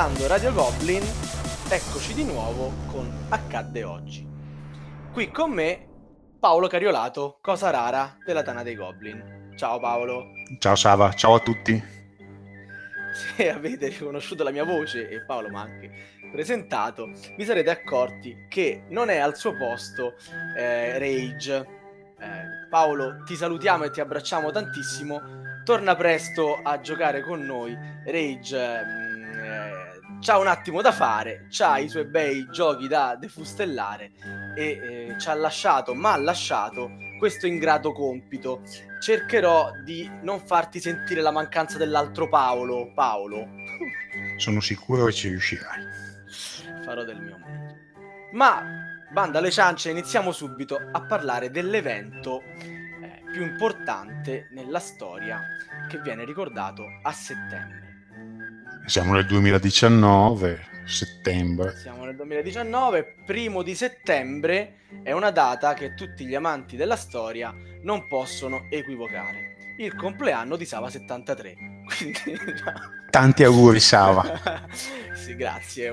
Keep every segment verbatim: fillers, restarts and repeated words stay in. ascoltando Radio Goblin, eccoci di nuovo con Accadde Oggi. Qui con me Paolo Cariolato, cosa rara della Tana dei Goblin. Ciao Paolo. Ciao Sava, ciao a tutti. Se avete riconosciuto la mia voce, e Paolo ma anche presentato, vi sarete accorti che non è al suo posto eh, Rage. Eh, Paolo, ti salutiamo e ti abbracciamo tantissimo. Torna presto a giocare con noi. Rage eh, c'ha un attimo da fare, c'ha i suoi bei giochi da defustellare e eh, ci ha lasciato, ma ha lasciato questo ingrato compito. Cercherò di non farti sentire la mancanza dell'altro Paolo. Paolo, sono sicuro che ci riuscirai. Farò del mio meglio. Ma banda alle ciance, iniziamo subito a parlare dell'evento più importante nella storia che viene ricordato a settembre. Siamo nel duemiladiciannove, settembre. Siamo nel duemiladiciannove, primo di settembre è una data che tutti gli amanti della storia non possono equivocare. Il compleanno di Sava settantatré. Quindi, tanti auguri Sava. Sì, grazie.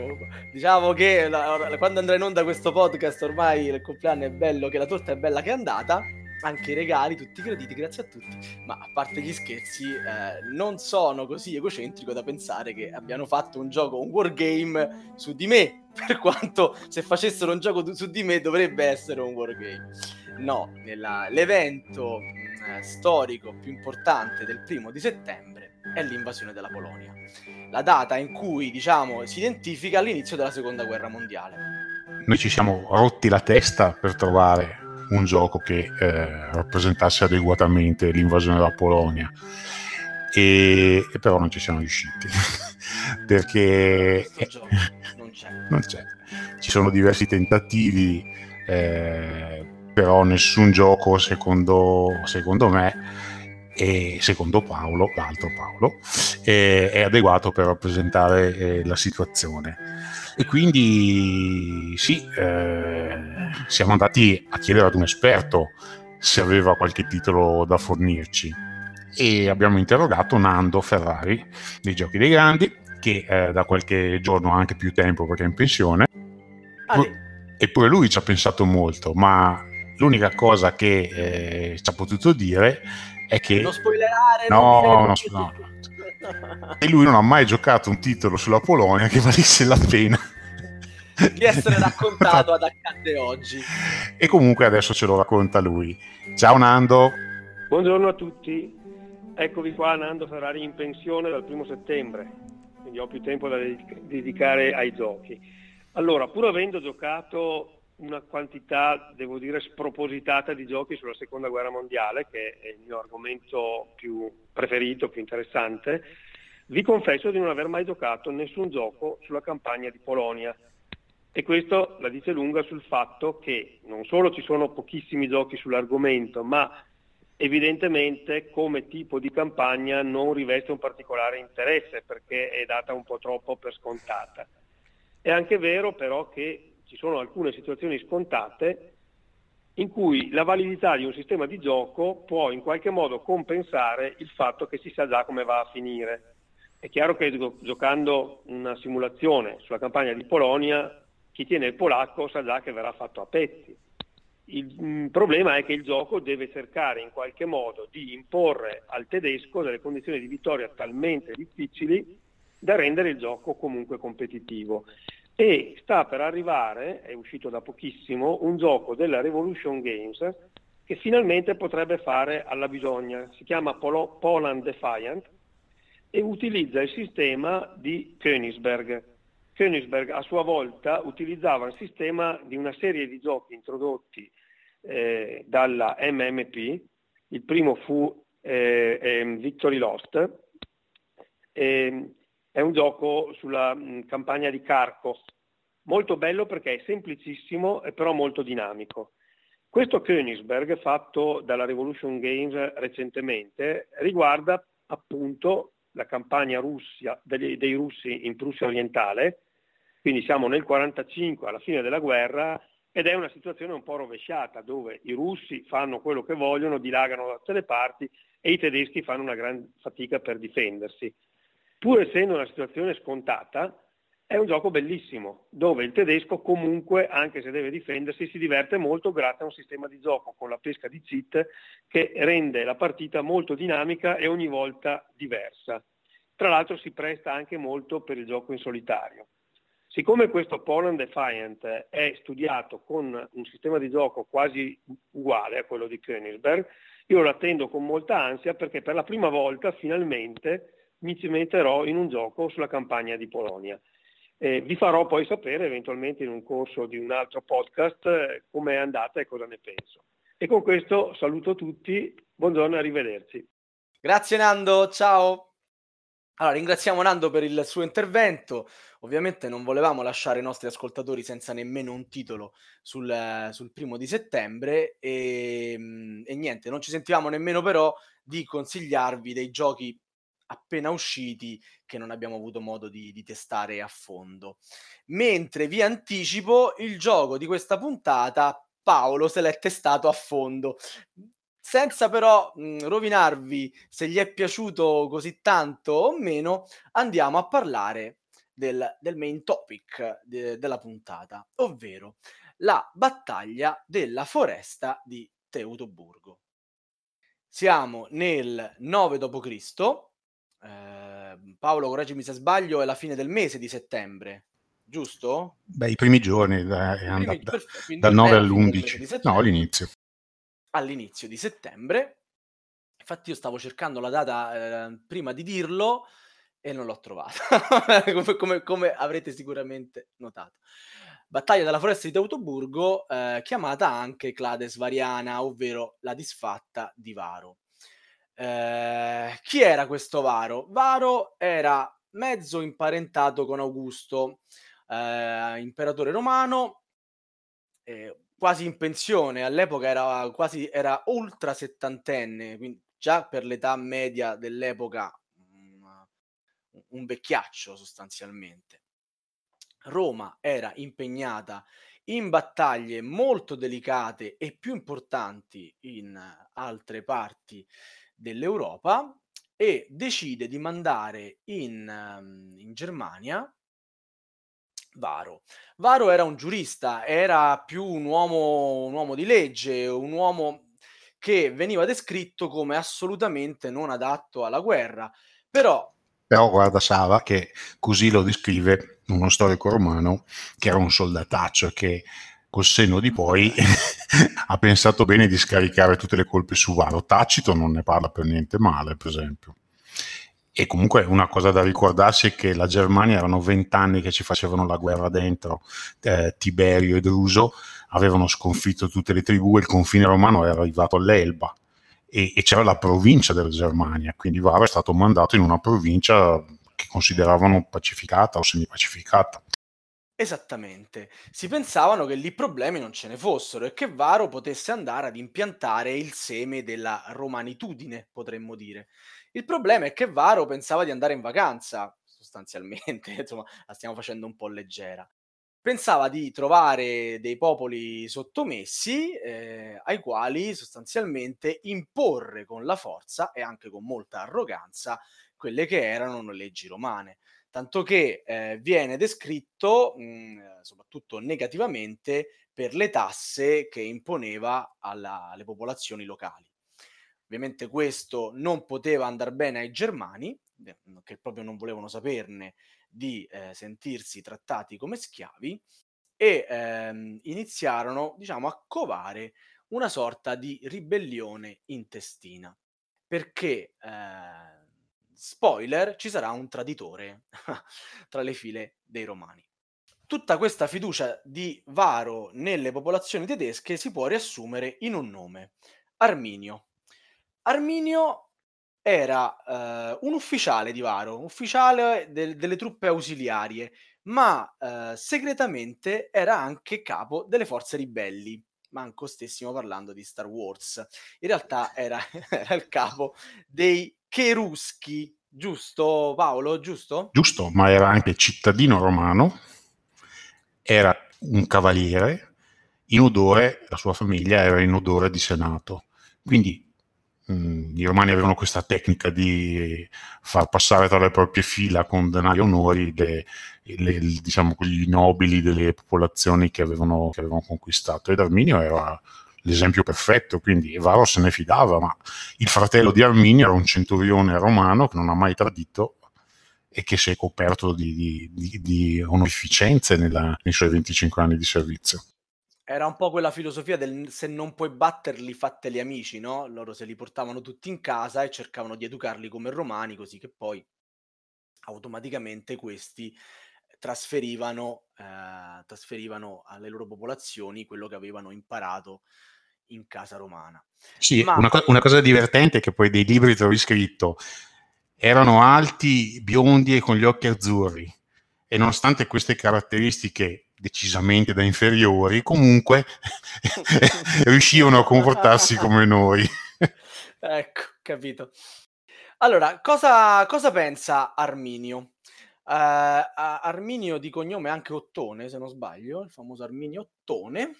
Diciamo che la, quando andrà in onda questo podcast ormai il compleanno è bello, che la torta è bella che è andata. Anche i regali, tutti graditi, grazie a tutti. Ma a parte gli scherzi, eh, non sono così egocentrico da pensare che abbiano fatto un gioco, un wargame su di me. Per quanto se facessero un gioco su di me dovrebbe essere un wargame. No, nella, l'evento eh, storico più importante del primo di settembre è l'invasione della Polonia. La data in cui, diciamo, si identifica l'inizio della seconda guerra mondiale. Noi ci siamo rotti la testa per trovare un gioco che eh, rappresentasse adeguatamente l'invasione della Polonia e, e però non ci siamo riusciti perché eh, gioco non c'è. non c'è ci sono diversi tentativi eh, però nessun gioco secondo, secondo me e secondo Paolo, l'altro Paolo eh, è adeguato per rappresentare eh, la situazione. E quindi sì, eh, siamo andati a chiedere ad un esperto se aveva qualche titolo da fornirci e abbiamo interrogato Nando Ferrari dei Giochi dei Grandi, che eh, da qualche giorno ha anche più tempo perché è in pensione. Ale. Eppure lui ci ha pensato molto, ma l'unica cosa che eh, ci ha potuto dire è che non spoilerare no, non dire no, no. E lui non ha mai giocato un titolo sulla Polonia che valesse la pena di essere raccontato ad Accadde Oggi. E comunque adesso ce lo racconta lui. Ciao Nando. Buongiorno a tutti. Eccovi qua, Nando Ferrari in pensione dal primo settembre, quindi ho più tempo da dedicare ai giochi. Allora, pur avendo giocato una quantità, devo dire, spropositata di giochi sulla seconda guerra mondiale, che è il mio argomento più preferito, più interessante, vi confesso di non aver mai giocato nessun gioco sulla campagna di Polonia. E questo la dice lunga sul fatto che non solo ci sono pochissimi giochi sull'argomento, ma evidentemente come tipo di campagna non riveste un particolare interesse, perché è data un po' troppo per scontata. È anche vero però che ci sono alcune situazioni scontate in cui la validità di un sistema di gioco può in qualche modo compensare il fatto che si sa già come va a finire. È chiaro che giocando una simulazione sulla campagna di Polonia, chi tiene il polacco sa già che verrà fatto a pezzi. Il mh, problema è che il gioco deve cercare in qualche modo di imporre al tedesco delle condizioni di vittoria talmente difficili da rendere il gioco comunque competitivo. E sta per arrivare, è uscito da pochissimo, un gioco della Revolution Games che finalmente potrebbe fare alla bisogna. Si chiama Pol- Poland Defiant e utilizza il sistema di Königsberg. Königsberg a sua volta utilizzava il sistema di una serie di giochi introdotti eh, dalla M M P. Il primo fu eh, eh, Victory Lost. Eh, È un gioco sulla campagna di Kharkov, molto bello perché è semplicissimo e però molto dinamico. Questo Königsberg, fatto dalla Revolution Games recentemente, riguarda appunto la campagna russia, dei, dei russi in Prussia orientale, quindi siamo nel quarantacinque, alla fine della guerra, ed è una situazione un po' rovesciata, dove i russi fanno quello che vogliono, dilagano da tutte le parti e i tedeschi fanno una gran fatica per difendersi. Pur essendo una situazione scontata, È un gioco bellissimo, dove il tedesco comunque, anche se deve difendersi, si diverte molto grazie a un sistema di gioco con la pesca di cheat che rende la partita molto dinamica e ogni volta diversa. Tra l'altro si presta anche molto per il gioco in solitario. Siccome questo Poland Defiant è studiato con un sistema di gioco quasi uguale a quello di Königsberg, io lo attendo con molta ansia perché per la prima volta finalmente mi cimenterò in un gioco sulla campagna di Polonia. Eh, vi farò poi sapere eventualmente in un corso di un altro podcast eh, come è andata e cosa ne penso. E con questo saluto tutti, buongiorno e arrivederci. Grazie Nando, ciao! Allora, ringraziamo Nando per il suo intervento. Ovviamente non volevamo lasciare i nostri ascoltatori senza nemmeno un titolo sul, sul primo di settembre e, e niente, non ci sentivamo nemmeno però di consigliarvi dei giochi appena usciti che non abbiamo avuto modo di, di testare a fondo. Mentre vi anticipo il gioco di questa puntata, Paolo se l'è testato a fondo, senza però mh, rovinarvi se gli è piaciuto così tanto o meno. Andiamo a parlare del, del main topic de, della puntata, ovvero la battaglia della foresta di Teutoburgo. Siamo nel nove dopo Cristo, Uh, Paolo, correggimi se sbaglio, è la fine del mese di settembre, giusto? Beh, i primi giorni, da, è andato da, dal nove all'undici, no, all'inizio. All'inizio di settembre, infatti io stavo cercando la data eh, prima di dirlo e non l'ho trovata, come, come, come avrete sicuramente notato. Battaglia della foresta di Teutoburgo, eh, chiamata anche Clades Variana, ovvero la disfatta di Varo. Eh, chi era questo Varo? Varo era mezzo imparentato con Augusto, eh, imperatore romano, eh, quasi in pensione, all'epoca era quasi era ultra settantenne, quindi già per l'età media dell'epoca un, un vecchiaccio sostanzialmente. Roma era impegnata in battaglie molto delicate e più importanti in altre parti dell'Europa e decide di mandare in, in Germania Varo. Varo era un giurista, era più un uomo, un uomo di legge, un uomo che veniva descritto come assolutamente non adatto alla guerra. Però, però guarda Sava che così lo descrive uno storico romano che era un soldataccio che col senno di poi ha pensato bene di scaricare tutte le colpe su Varo. Tacito non ne parla per niente male, per esempio. E comunque una cosa da ricordarsi è che la Germania erano vent'anni che ci facevano la guerra dentro, eh, Tiberio e Druso avevano sconfitto tutte le tribù e il confine romano era arrivato all'Elba e, e c'era la provincia della Germania, quindi Varo è stato mandato in una provincia che consideravano pacificata o semipacificata. Esattamente, si pensavano che lì problemi non ce ne fossero e che Varo potesse andare ad impiantare il seme della romanitudine, potremmo dire. Il problema è che Varo pensava di andare in vacanza, sostanzialmente, insomma, la stiamo facendo un po' leggera. Pensava di trovare dei popoli sottomessi eh, ai quali sostanzialmente imporre con la forza e anche con molta arroganza quelle che erano le leggi romane. Tanto che eh, viene descritto, mh, soprattutto negativamente, per le tasse che imponeva alla, alle popolazioni locali. Ovviamente questo non poteva andare bene ai germani, che proprio non volevano saperne di eh, sentirsi trattati come schiavi, e ehm, iniziarono, diciamo, a covare una sorta di ribellione intestina. Perché... Eh, spoiler, ci sarà un traditore tra le file dei romani. Tutta questa fiducia di Varo nelle popolazioni tedesche si può riassumere in un nome: Arminio. Arminio era eh, un ufficiale di Varo, ufficiale del, delle truppe ausiliarie, ma eh, segretamente era anche capo delle forze ribelli. Manco stessimo parlando di Star Wars. In realtà era, era il capo dei Cheruschi, giusto Paolo, giusto? Giusto, ma era anche cittadino romano, era un cavaliere, in odore, la sua famiglia era in odore di senato, quindi mh, i romani avevano questa tecnica di far passare tra le proprie fila con denari e onori le, le, diciamo, quegli nobili delle popolazioni che avevano, che avevano conquistato, ed Arminio era l'esempio perfetto, quindi Varo se ne fidava, ma il fratello di Arminio era un centurione romano che non ha mai tradito e che si è coperto di, di, di, di onorificenze nella, nei suoi venticinque anni di servizio. Era un po' quella filosofia del se non puoi batterli, fatteli amici, no? Loro se li portavano tutti in casa e cercavano di educarli come romani, così che poi automaticamente questi trasferivano, eh, trasferivano alle loro popolazioni quello che avevano imparato in casa romana. Sì, Ma... una, co- una cosa divertente è che poi dei libri trovi scritto erano alti, biondi e con gli occhi azzurri, e nonostante queste caratteristiche decisamente da inferiori, comunque riuscivano a comportarsi come noi. Ecco, capito. Allora, cosa, cosa pensa Arminio? Uh, Arminio di cognome anche Ottone, se non sbaglio, il famoso Arminio Ottone,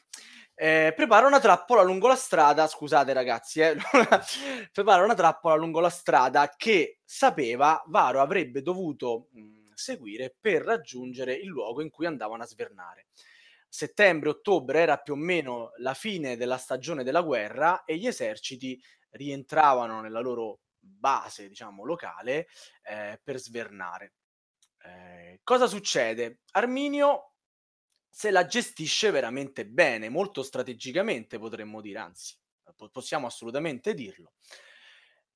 eh, prepara una trappola lungo la strada, scusate ragazzi, eh, prepara una trappola lungo la strada che sapeva Varo avrebbe dovuto mh, seguire per raggiungere il luogo in cui andavano a svernare. Settembre-ottobre era più o meno la fine della stagione della guerra e gli eserciti rientravano nella loro base, diciamo, locale, eh, per svernare. Eh, cosa succede? Arminio se la gestisce veramente bene, molto strategicamente potremmo dire, anzi po- possiamo assolutamente dirlo.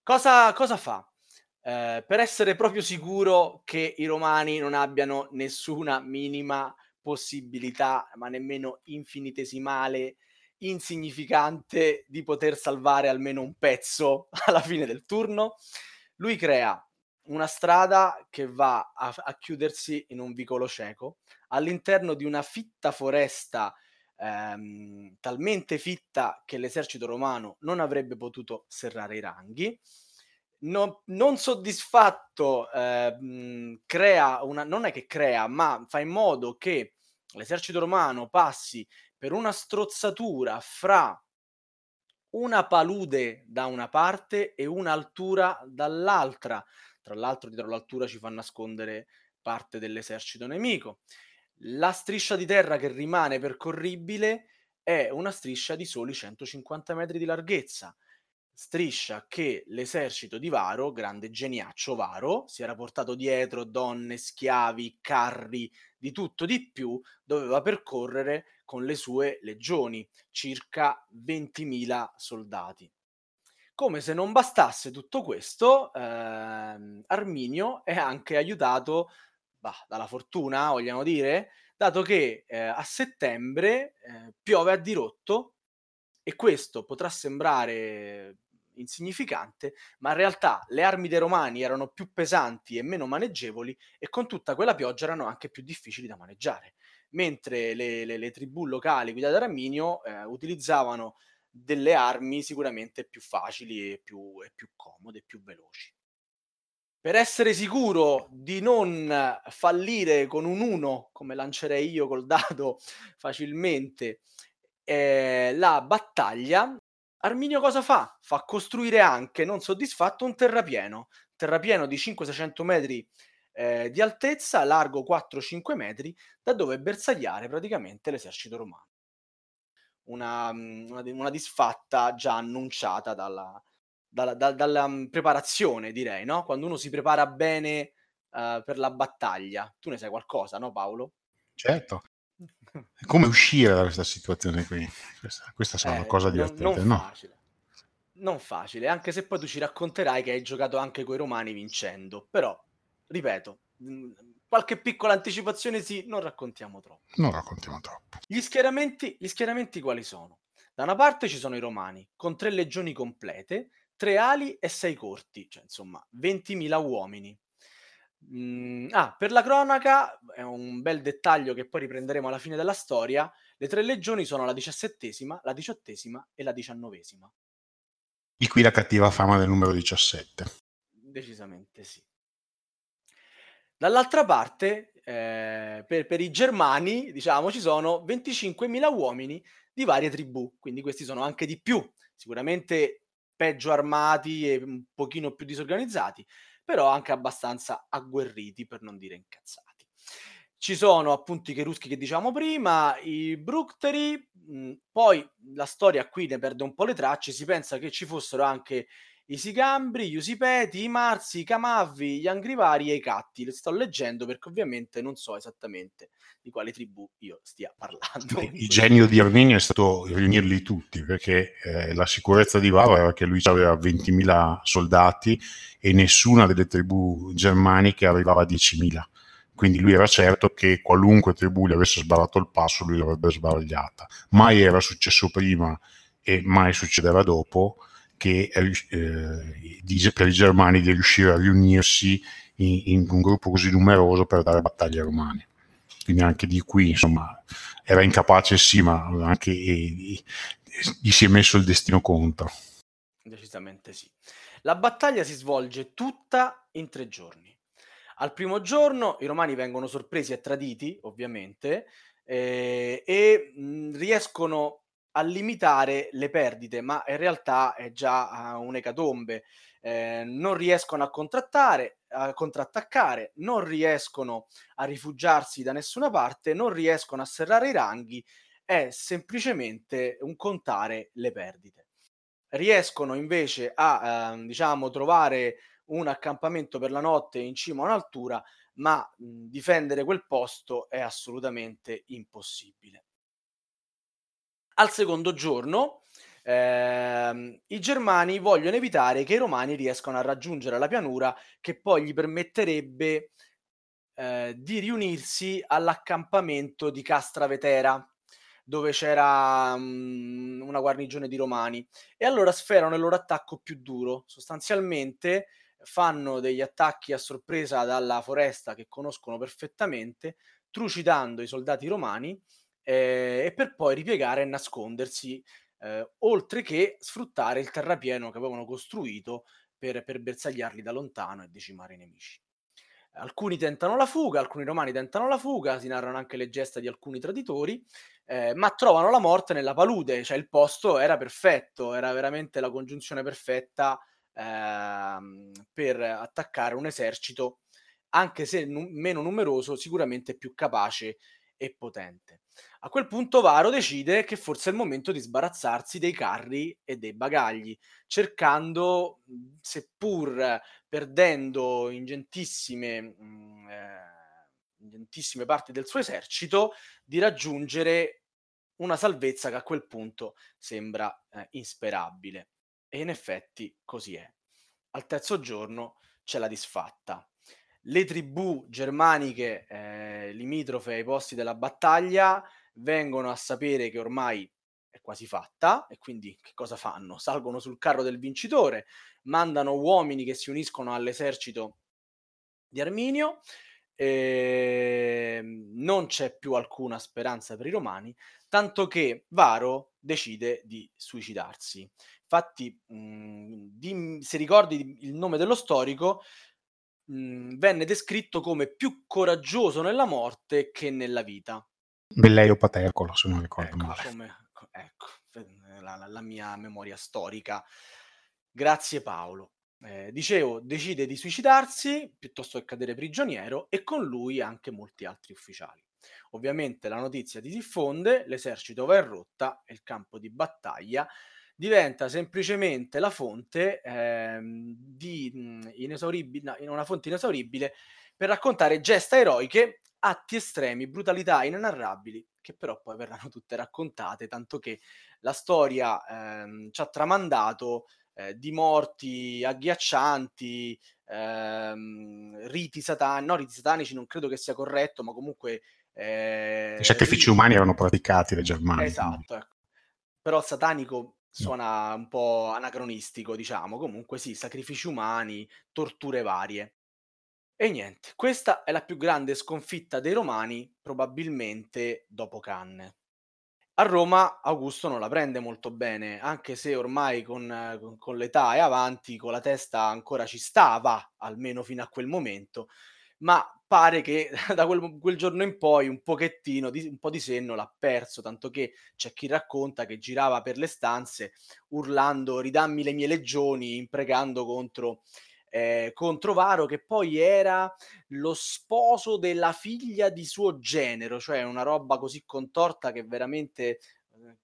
Cosa, cosa fa? Eh, per essere proprio sicuro che i romani non abbiano nessuna minima possibilità, ma nemmeno infinitesimale, insignificante, di poter salvare almeno un pezzo alla fine del turno, lui crea una strada che va a, a chiudersi in un vicolo cieco all'interno di una fitta foresta, ehm, talmente fitta che l'esercito romano non avrebbe potuto serrare i ranghi. No, non soddisfatto, ehm, crea una, non è che crea, ma fa in modo che l'esercito romano passi per una strozzatura fra una palude da una parte e un'altura dall'altra. Tra l'altro dietro l'altura ci fa nascondere parte dell'esercito nemico. La striscia di terra che rimane percorribile è una striscia di soli centocinquanta metri di larghezza, striscia che l'esercito di Varo, grande geniaccio Varo, si era portato dietro donne, schiavi, carri, di tutto di più, doveva percorrere con le sue legioni, circa ventimila soldati. Come se non bastasse tutto questo, ehm, Arminio è anche aiutato, bah, dalla fortuna, vogliamo dire, dato che eh, a settembre eh, piove a dirotto, e questo potrà sembrare insignificante, ma in realtà le armi dei romani erano più pesanti e meno maneggevoli, e con tutta quella pioggia erano anche più difficili da maneggiare, mentre le, le, le tribù locali guidate da Arminio eh, utilizzavano delle armi sicuramente più facili e più, e più comode, più veloci. Per essere sicuro di non fallire con un uno, come lancerei io col dado facilmente, eh, la battaglia, Arminio cosa fa? Fa costruire anche, non soddisfatto, un terrapieno, terrapieno di cinque-seicento metri eh, di altezza, largo quattro-cinque metri, da dove bersagliare praticamente l'esercito romano. Una, una, una disfatta già annunciata dalla, dalla, dalla, dalla preparazione, direi, no? Quando uno si prepara bene uh, per la battaglia. Tu ne sai qualcosa, no Paolo? Certo. Come uscire da questa situazione qui? Questa, questa sarà eh, una cosa divertente, non, non no? Facile. Non facile, anche se poi tu ci racconterai che hai giocato anche coi romani vincendo. Però, ripeto, qualche piccola anticipazione sì, non raccontiamo troppo. Non raccontiamo troppo. Gli schieramenti, gli schieramenti quali sono? Da una parte ci sono i romani, con tre legioni complete, tre ali e sei corti, cioè insomma ventimila uomini. Mm, ah, per la cronaca, è un bel dettaglio che poi riprenderemo alla fine della storia, le tre legioni sono la diciassettesima, la diciottesima e la diciannovesima. Di qui la cattiva fama del numero diciassette. Decisamente sì. Dall'altra parte, eh, per, per i germani, diciamo, ci sono venticinquemila uomini di varie tribù, quindi questi sono anche di più. Sicuramente peggio armati e un pochino più disorganizzati, però anche abbastanza agguerriti, per non dire incazzati. Ci sono appunto i Cheruschi che diciamo prima, i Bructeri, mh, poi la storia qui ne perde un po' le tracce, si pensa che ci fossero anche i Sigambri, gli Usipeti, i Marsi, i Camavvi, gli Angrivari e i Catti. Le sto leggendo perché ovviamente non so esattamente di quale tribù io stia parlando. Il genio di Arminio è stato riunirli tutti, perché eh, la sicurezza di Varo era che lui aveva ventimila soldati e nessuna delle tribù germaniche arrivava a diecimila. Quindi lui era certo che qualunque tribù gli avesse sbarrato il passo, lui l'avrebbe sbaragliata. Mai era successo prima e mai succederà dopo che eh, per i germani di riuscire a riunirsi in, in un gruppo così numeroso per dare battaglie romane. Quindi anche di qui, insomma, era incapace sì, ma anche eh, gli si è messo il destino contro. Decisamente sì. La battaglia si svolge tutta in tre giorni. Al primo giorno i romani vengono sorpresi e traditi, ovviamente, eh, e mh, riescono a limitare le perdite, ma in realtà è già uh, un'ecatombe. Eh, non riescono a contrattare, a contrattaccare, non riescono a rifugiarsi da nessuna parte, non riescono a serrare i ranghi, è semplicemente un contare le perdite. Riescono invece a, uh, diciamo, trovare un accampamento per la notte in cima a un'altura, ma mh, difendere quel posto è assolutamente impossibile. Al secondo giorno ehm, i germani vogliono evitare che i romani riescano a raggiungere la pianura che poi gli permetterebbe eh, di riunirsi all'accampamento di Castravetera, dove c'era mh, una guarnigione di romani, e allora sferano il loro attacco più duro. Sostanzialmente fanno degli attacchi a sorpresa dalla foresta che conoscono perfettamente, trucidando i soldati romani eh, e per poi ripiegare e nascondersi, eh, oltre che sfruttare il terrapieno che avevano costruito per, per bersagliarli da lontano e decimare i nemici. Alcuni tentano la fuga, alcuni romani tentano la fuga, si narrano anche le gesta di alcuni traditori, eh, ma trovano la morte nella palude, cioè il posto era perfetto, era veramente la congiunzione perfetta per attaccare un esercito, anche se nu- meno numeroso, sicuramente più capace e potente. A quel punto Varo decide che forse è il momento di sbarazzarsi dei carri e dei bagagli, cercando, seppur perdendo ingentissime, mh, eh, ingentissime parti del suo esercito, di raggiungere una salvezza che a quel punto sembra eh, insperabile. E in effetti così è. Al terzo giorno c'è la disfatta. Le tribù germaniche eh, limitrofe ai posti della battaglia vengono a sapere che ormai è quasi fatta, e quindi che cosa fanno? Salgono sul carro del vincitore, mandano uomini che si uniscono all'esercito di Arminio, e non c'è più alcuna speranza per i romani, tanto che Varo decide di suicidarsi. Infatti, mh, di, se ricordi il nome dello storico, mh, venne descritto come più coraggioso nella morte che nella vita. Bellerio Patercolo, se non ricordo ecco, male. Come, ecco, la, la mia memoria storica. Grazie Paolo. Eh, dicevo, decide di suicidarsi piuttosto che cadere prigioniero, e con lui anche molti altri ufficiali. Ovviamente la notizia si diffonde, l'esercito va in rotta e il campo di battaglia diventa semplicemente la fonte eh, di inesauribile, una fonte inesauribile per raccontare gesta eroiche, atti estremi, brutalità inenarrabili, che però poi verranno tutte raccontate, tanto che la storia eh, ci ha tramandato eh, di morti agghiaccianti, eh, riti satanici, no, riti satanici non credo che sia corretto, ma comunque... Eh, I sacrifici riti... umani erano praticati da Germania. Esatto, ecco. Però satanico... Suona un po' anacronistico, diciamo. Comunque sì, sacrifici umani, torture varie. E niente, questa è la più grande sconfitta dei romani, probabilmente dopo Canne. A Roma Augusto non la prende molto bene, anche se ormai con, con l'età è avanti, con la testa ancora ci stava, almeno fino a quel momento. ma pare che da quel, quel giorno in poi un pochettino, di, un po' di senno l'ha perso, tanto che c'è chi racconta che girava per le stanze urlando "ridammi le mie legioni", imprecando contro, eh, contro Varo, che poi era lo sposo della figlia di suo genero, cioè una roba così contorta che veramente eh,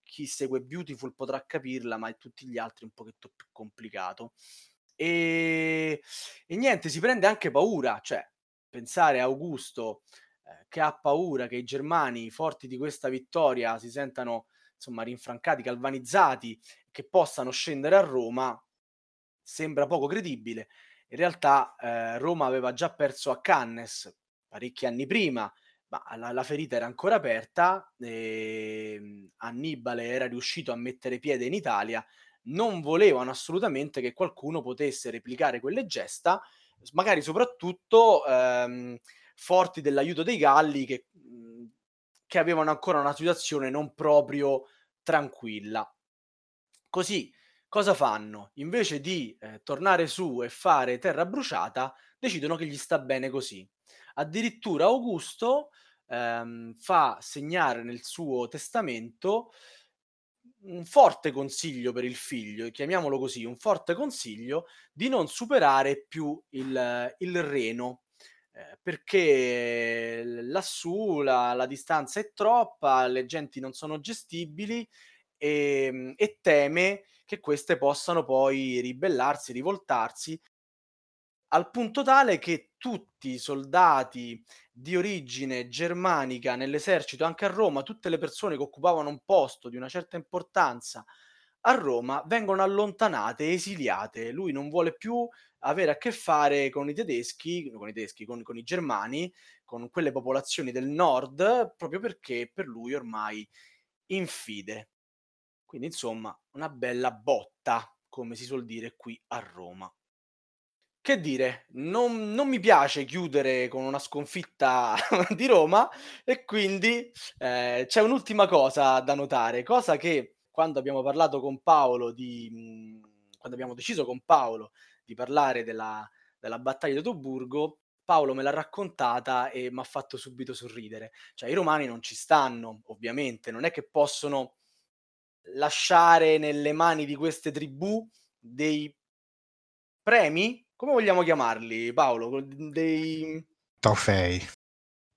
chi segue Beautiful potrà capirla, ma tutti gli altri un pochetto più complicato. E, e niente, si prende anche paura, cioè pensare a Augusto eh, che ha paura che i germani, forti di questa vittoria, si sentano insomma rinfrancati, galvanizzati, che possano scendere a Roma, sembra poco credibile. In realtà eh, Roma aveva già perso a Cannes parecchi anni prima, ma la, la ferita era ancora aperta, e Annibale era riuscito a mettere piede in Italia. Non volevano assolutamente che qualcuno potesse replicare quelle gesta, magari soprattutto ehm, forti dell'aiuto dei Galli, che, che avevano ancora una situazione non proprio tranquilla. Così cosa fanno? Invece di eh, tornare su e fare terra bruciata, decidono che gli sta bene così. Addirittura Augusto ehm, fa segnare nel suo testamento un forte consiglio per il figlio, chiamiamolo così, un forte consiglio di non superare più il, il Reno, eh, perché lassù la, la distanza è troppa, le genti non sono gestibili, e, e teme che queste possano poi ribellarsi, rivoltarsi, al punto tale che tutti i soldati di origine germanica nell'esercito, anche a Roma, tutte le persone che occupavano un posto di una certa importanza a Roma, vengono allontanate, esiliate. Lui non vuole più avere a che fare con i tedeschi, con i tedeschi, con, con i germani, con quelle popolazioni del nord, proprio perché per lui ormai infide. Quindi insomma una bella botta, come si suol dire qui a Roma. Che dire, non, non mi piace chiudere con una sconfitta di Roma, e quindi eh, c'è un'ultima cosa da notare, cosa che quando abbiamo parlato con Paolo, di, quando abbiamo deciso con Paolo di parlare della, della battaglia di Teutoburgo, Paolo me l'ha raccontata e mi ha fatto subito sorridere. Cioè i romani non ci stanno, ovviamente, non è che possono lasciare nelle mani di queste tribù dei premi, come vogliamo chiamarli, Paolo? Dei trofei.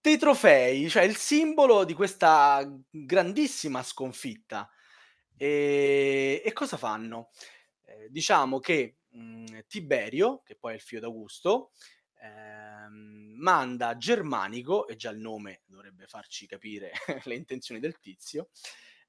Dei trofei, cioè il simbolo di questa grandissima sconfitta. E, e cosa fanno? Eh, diciamo che mh, Tiberio, che poi è il figlio d'Augusto, ehm, manda Germanico, e già il nome dovrebbe farci capire le intenzioni del tizio,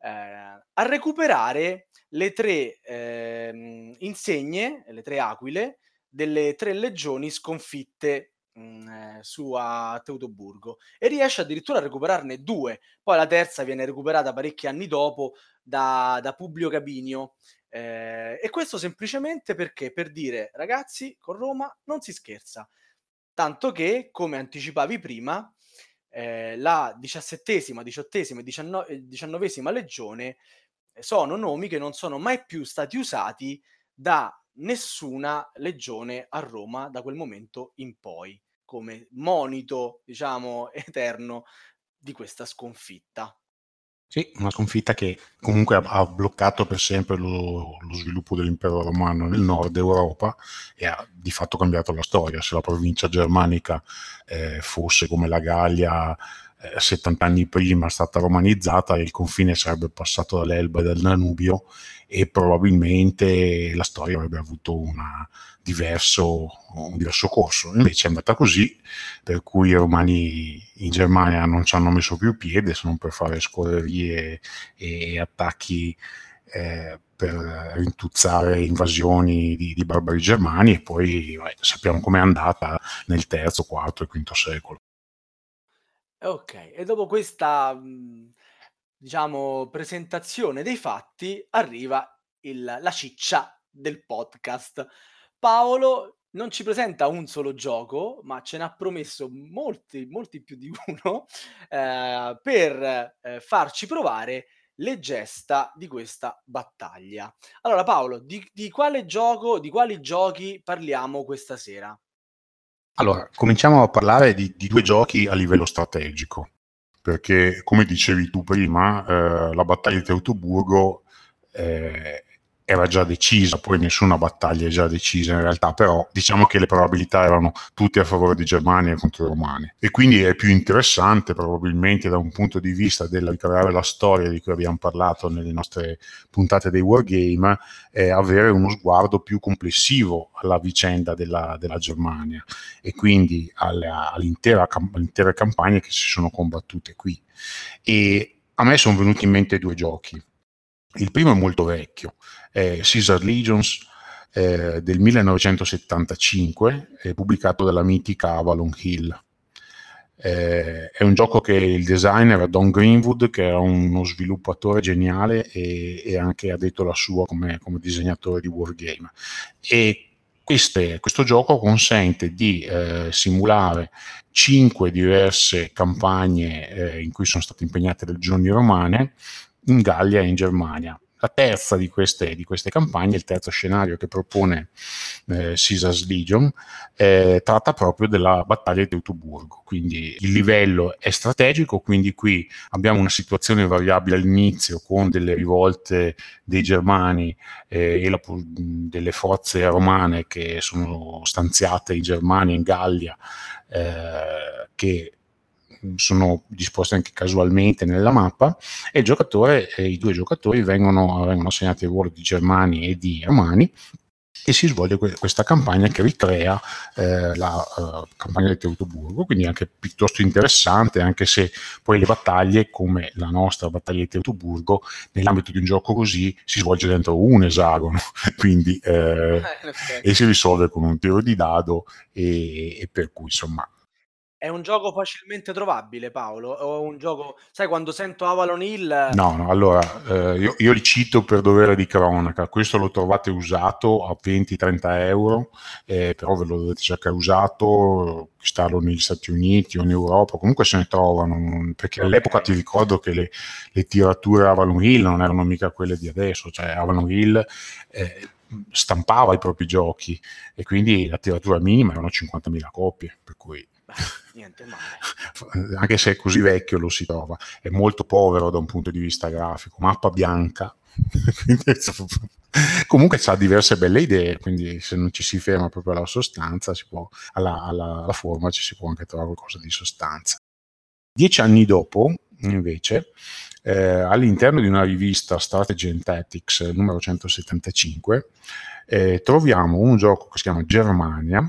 Eh, a recuperare le tre eh, insegne, le tre aquile delle tre legioni sconfitte mh, su a Teutoburgo, e riesce addirittura a recuperarne due. Poi la terza viene recuperata parecchi anni dopo da, da Publio Gabinio, eh, e questo semplicemente perché, per dire ragazzi, con Roma non si scherza, tanto che, come anticipavi prima, Eh, la diciassettesima, diciottesima e diciannove, diciannovesima legione sono nomi che non sono mai più stati usati da nessuna legione a Roma da quel momento in poi, come monito, diciamo, eterno di questa sconfitta. Sì, una sconfitta che comunque ha bloccato per sempre lo, lo sviluppo dell'impero romano nel nord Europa, e ha di fatto cambiato la storia. Se la provincia germanica eh, fosse, come la Gallia eh, settanta anni prima, stata romanizzata, il confine sarebbe passato dall'Elba e dal Danubio, e probabilmente la storia avrebbe avuto una diverso, un diverso corso. Invece è andata così, per cui i romani in Germania non ci hanno messo più piede, se non per fare scorrerie e attacchi eh, per rintuzzare invasioni di, di barbari germani, e poi beh, sappiamo com'è andata nel terzo, quarto e quinto secolo. Ok, e dopo questa, diciamo, presentazione dei fatti, arriva il, la ciccia del podcast. Paolo non ci presenta un solo gioco, ma ce n'ha promesso molti, molti più di uno eh, per eh, farci provare le gesta di questa battaglia. Allora Paolo, di, di quale gioco, di quali giochi parliamo questa sera? Allora, cominciamo a parlare di, di due giochi a livello strategico, perché come dicevi tu prima, eh, la battaglia di Teutoburgo eh, era già decisa, poi nessuna battaglia è già decisa in realtà, però diciamo che le probabilità erano tutte a favore di Germania contro i Romani, e quindi è più interessante probabilmente da un punto di vista della ricavare la storia di cui abbiamo parlato nelle nostre puntate dei Wargame, eh, avere uno sguardo più complessivo alla vicenda della, della Germania e quindi alla, all'intera, all'intera campagna che si sono combattute qui. E a me sono venuti in mente due giochi. Il primo è molto vecchio, è Caesar Legions eh, del millenovecentosettantacinque, è pubblicato dalla mitica Avalon Hill. Eh, è un gioco che il designer Don Greenwood, che era uno sviluppatore geniale e, e anche ha detto la sua come, come disegnatore di Wargame. E queste, questo gioco consente di eh, simulare cinque diverse campagne eh, in cui sono state impegnate le legioni romane in Gallia e in Germania. La terza di queste, di queste campagne, il terzo scenario che propone eh, Caesar's Legion, eh, tratta proprio della battaglia di Teutoburgo, quindi il livello è strategico, quindi qui abbiamo una situazione variabile all'inizio con delle rivolte dei Germani eh, e la, delle forze romane che sono stanziate in Germania e in Gallia, eh, che sono disposti anche casualmente nella mappa, e il giocatore e i due giocatori vengono, vengono assegnati il ruolo di Germani e di Romani, e si svolge que- questa campagna che ricrea eh, la uh, campagna di Teutoburgo, quindi anche piuttosto interessante, anche se poi le battaglie, come la nostra battaglia di Teutoburgo, nell'ambito di un gioco così si svolge dentro un esagono, quindi eh, okay. E si risolve con un tiro di dado, e, e per cui insomma è un gioco facilmente trovabile, Paolo? O un gioco, sai, quando sento Avalon Hill... No, no, allora, eh, io, io li cito per dovere di cronaca. Questo lo trovate usato a venti-trenta euro, eh, però ve lo dovete cercare usato, acquistarlo negli Stati Uniti o in Europa, comunque se ne trovano, perché all'epoca ti ricordo che le, le tirature Avalon Hill non erano mica quelle di adesso, cioè Avalon Hill... Eh, stampava i propri giochi, e quindi la tiratura minima erano cinquantamila copie, per cui beh, niente male. Anche se è così vecchio lo si trova, è molto povero da un punto di vista grafico, mappa bianca comunque ha diverse belle idee, quindi se non ci si ferma proprio alla sostanza, si può, alla, alla, alla forma, ci si può anche trovare qualcosa di sostanza. Dieci anni dopo invece, Eh, all'interno di una rivista, Strategy and Tactics, numero centosettantacinque, eh, troviamo un gioco che si chiama Germania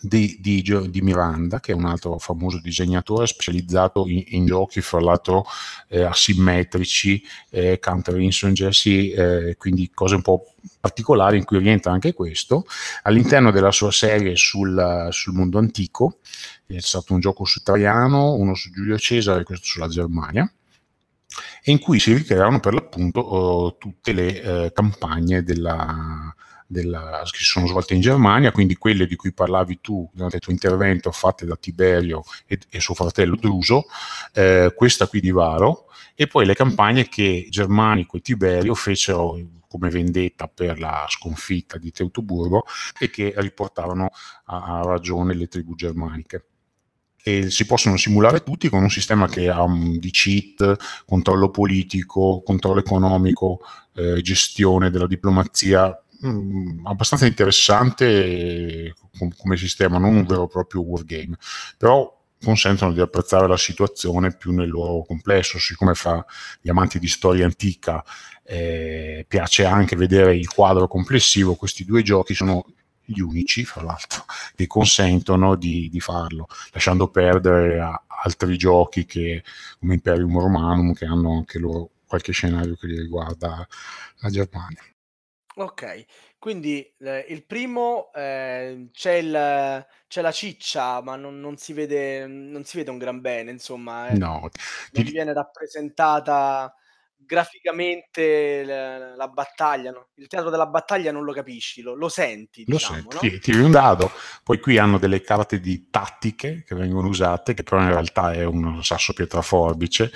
di, di, di Miranda, che è un altro famoso disegnatore specializzato in, in giochi fra l'altro eh, asimmetrici, eh, counterinsurgency, eh, quindi cose un po' particolari, in cui rientra anche questo. All'interno della sua serie sul, sul mondo antico è stato un gioco su Traiano, uno su Giulio Cesare e questo sulla Germania, e in cui si ricreano per l'appunto oh, tutte le eh, campagne della, della, che si sono svolte in Germania, quindi quelle di cui parlavi tu durante il tuo intervento, fatte da Tiberio e, e suo fratello Druso, eh, questa qui di Varo, e poi le campagne che Germanico e Tiberio fecero come vendetta per la sconfitta di Teutoburgo, e che riportarono a, a ragione le tribù germaniche. E si possono simulare tutti con un sistema che ha um, di cheat, controllo politico, controllo economico, eh, gestione della diplomazia, mh, abbastanza interessante eh, com- come sistema, non un vero e proprio wargame, però consentono di apprezzare la situazione più nel loro complesso. Siccome fra gli amanti di storia antica eh, piace anche vedere il quadro complessivo, questi due giochi sono gli unici, fra l'altro, che consentono di, di farlo, lasciando perdere a altri giochi che, come Imperium Romanum, che hanno anche loro qualche scenario che li riguarda la Germania. Ok, quindi eh, il primo eh, c'è, il, c'è la ciccia, ma non, non, si vede, non si vede un gran bene, insomma. Eh. No. Non viene rappresentata graficamente la, la battaglia, no? Il teatro della battaglia non lo capisci, lo, lo senti, lo diciamo, senti, no? Tiri, tiri un dado. Poi qui hanno delle carte di tattiche che vengono usate, che però in realtà è un sasso pietra forbice,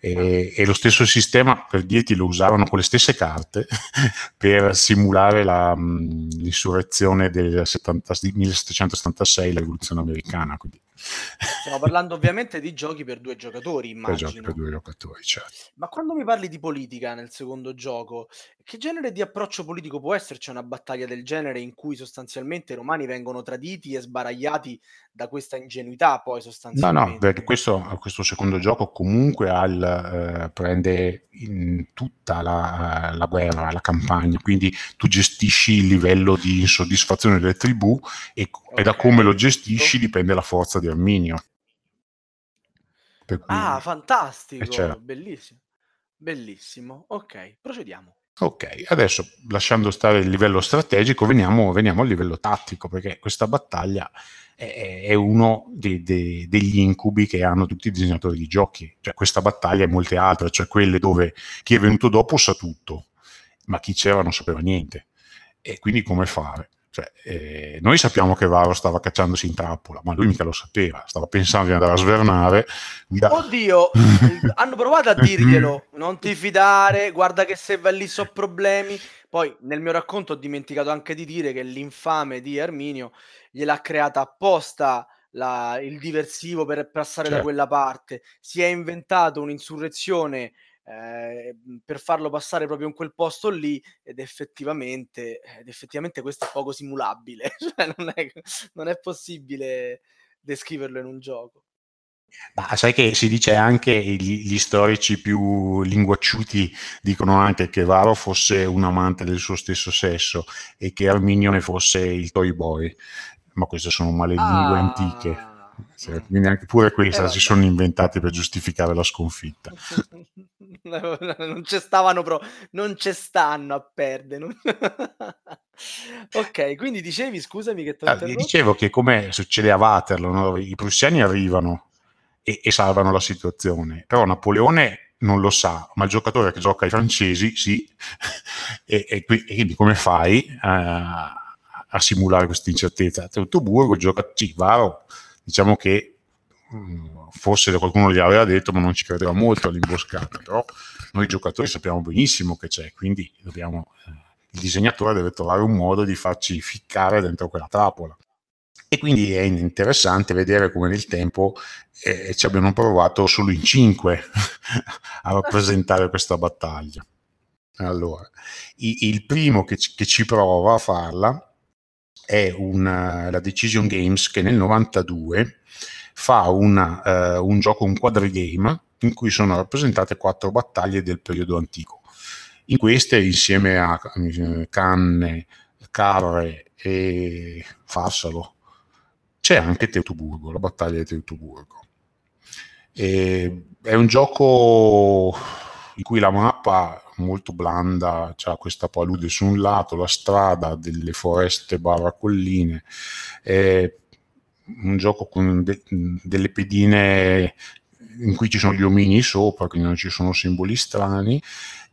e, e lo stesso sistema, per dirti, lo usavano con le stesse carte per simulare la, l'insurrezione del millesettecentosettantasei, la rivoluzione americana, quindi. Stiamo parlando ovviamente di giochi per due giocatori, immagino. Per giochi per due giocatori, certo. Ma quando mi parli di politica nel secondo gioco, che genere di approccio politico può esserci una battaglia del genere in cui sostanzialmente i romani vengono traditi e sbaragliati da questa ingenuità, poi sostanzialmente? No, no, perché questo, questo secondo gioco comunque al, eh, prende in tutta la, la guerra, la campagna, quindi tu gestisci il livello di insoddisfazione delle tribù e, okay, e da come lo gestisci dipende la forza di Arminio. Per cui... Ah, fantastico, eh, bellissimo. Bellissimo, ok, procediamo. Ok, adesso lasciando stare il livello strategico, veniamo, veniamo al livello tattico, perché questa battaglia è, è uno de, de, degli incubi che hanno tutti i disegnatori di giochi, cioè questa battaglia e molte altre, cioè quelle dove chi è venuto dopo sa tutto, ma chi c'era non sapeva niente, e quindi come fare? Cioè, eh, noi sappiamo che Varo stava cacciandosi in trappola, ma lui mica lo sapeva, stava pensando di andare a svernare. Da... Oddio, hanno provato a dirglielo, non ti fidare, guarda che se va lì so problemi. Poi nel mio racconto ho dimenticato anche di dire che l'infame di Arminio gliel'ha creata apposta la, il diversivo per passare, certo, da quella parte. Si è inventato un'insurrezione Eh, per farlo passare proprio in quel posto lì, ed effettivamente ed effettivamente questo è poco simulabile, cioè non è, non è possibile descriverlo in un gioco. Ma sai che si dice anche, gli, gli storici più linguacciuti dicono anche che Varo fosse un amante del suo stesso sesso e che Arminio ne fosse il toy boy, ma queste sono malelingue ah. antiche. Cioè, quindi anche pure questa eh, si sono inventati per giustificare la sconfitta. Non ci stavano pro, non ci stanno a perdere. Ok, quindi dicevi, scusami che ah, dicevo che come succede a Waterloo, no? I prussiani arrivano e, e salvano la situazione, però Napoleone non lo sa, ma il giocatore che gioca ai francesi sì. e, e, e quindi come fai a, a simulare questa incertezza? Teutoburgo gioca sì, Varo, diciamo che forse qualcuno gli aveva detto, ma non ci credeva molto all'imboscata, però noi giocatori sappiamo benissimo che c'è, quindi dobbiamo, il disegnatore deve trovare un modo di farci ficcare dentro quella trappola. E quindi è interessante vedere come nel tempo eh, ci abbiano provato solo in cinque a rappresentare questa battaglia. Allora, il primo che ci prova a farla è una, la Decision Games, che nel novantadue fa una, uh, un gioco, un quadrigame, in cui sono rappresentate quattro battaglie del periodo antico. In queste, insieme a uh, Canne, Carre e Farsalo, c'è anche Teutoburgo, la battaglia di Teutoburgo. E è un gioco in cui la mappa molto blanda, c'ha questa palude su un lato, la strada, delle foreste barra colline, è un gioco con de- delle pedine in cui ci sono gli omini sopra, quindi non ci sono simboli strani,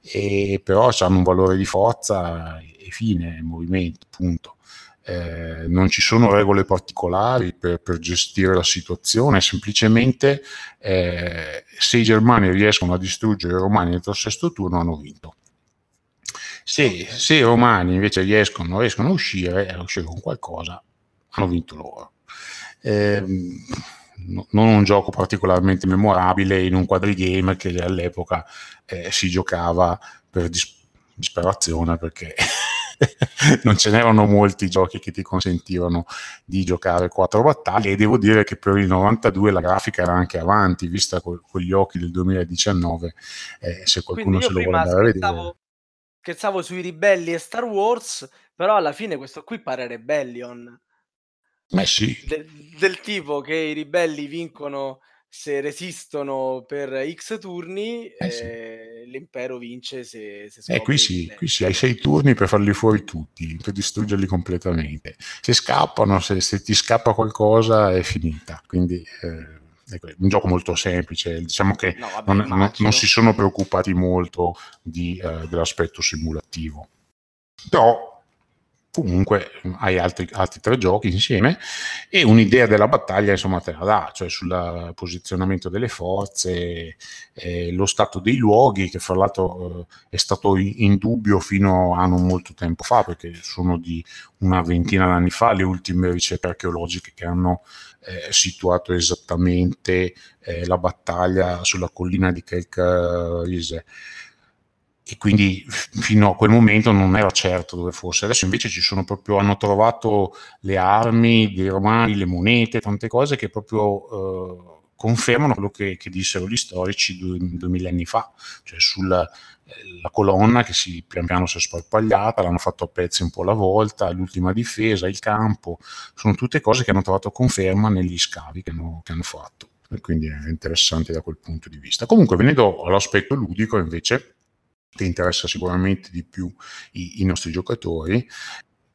e però hanno un valore di forza e fine, movimento, punto. Eh, non ci sono regole particolari per, per gestire la situazione, semplicemente eh, se i germani riescono a distruggere i romani entro il sesto turno hanno vinto. Se, se i romani invece riescono, riescono a uscire e a uscire con qualcosa, hanno vinto loro. Eh, no, non un gioco particolarmente memorabile in un quadrigame che all'epoca eh, si giocava per dis- disperazione perché... non ce n'erano molti giochi che ti consentivano di giocare quattro battaglie, e devo dire che per il novantadue la grafica era anche avanti, vista con gli occhi del duemiladiciannove, eh, se qualcuno se lo vuole andare a vedere. Scherzavo sui ribelli e Star Wars, però alla fine questo qui pare Rebellion. Beh, sì. De- del tipo che i ribelli vincono se resistono per X turni, eh sì. eh, l'impero vince se, se scopre. Eh, qui sì, qui sì, hai sei turni per farli fuori tutti, per distruggerli completamente. Se scappano, se, se ti scappa qualcosa è finita, quindi eh, un gioco molto semplice, diciamo che no, vabbè, non, non, non si sono preoccupati molto di, eh, dell'aspetto simulativo. Però comunque hai altri, altri tre giochi insieme e un'idea della battaglia insomma te la dà, cioè sul posizionamento delle forze, eh, lo stato dei luoghi, che fra l'altro eh, è stato in dubbio fino a non molto tempo fa, perché sono di una ventina d'anni fa le ultime ricerche archeologiche che hanno eh, situato esattamente eh, la battaglia sulla collina di Kelkarise. E quindi fino a quel momento non era certo dove fosse. Adesso invece ci sono proprio, hanno trovato le armi dei Romani, le monete, tante cose che proprio eh, confermano quello che, che dissero gli storici due, duemila anni fa, cioè sulla eh, la colonna che si pian piano si è sparpagliata, l'hanno fatto a pezzi un po' alla volta, l'ultima difesa, il campo, sono tutte cose che hanno trovato conferma negli scavi che hanno, che hanno fatto, e quindi è interessante da quel punto di vista. Comunque, venendo all'aspetto ludico invece, che interessa sicuramente di più i, i nostri giocatori,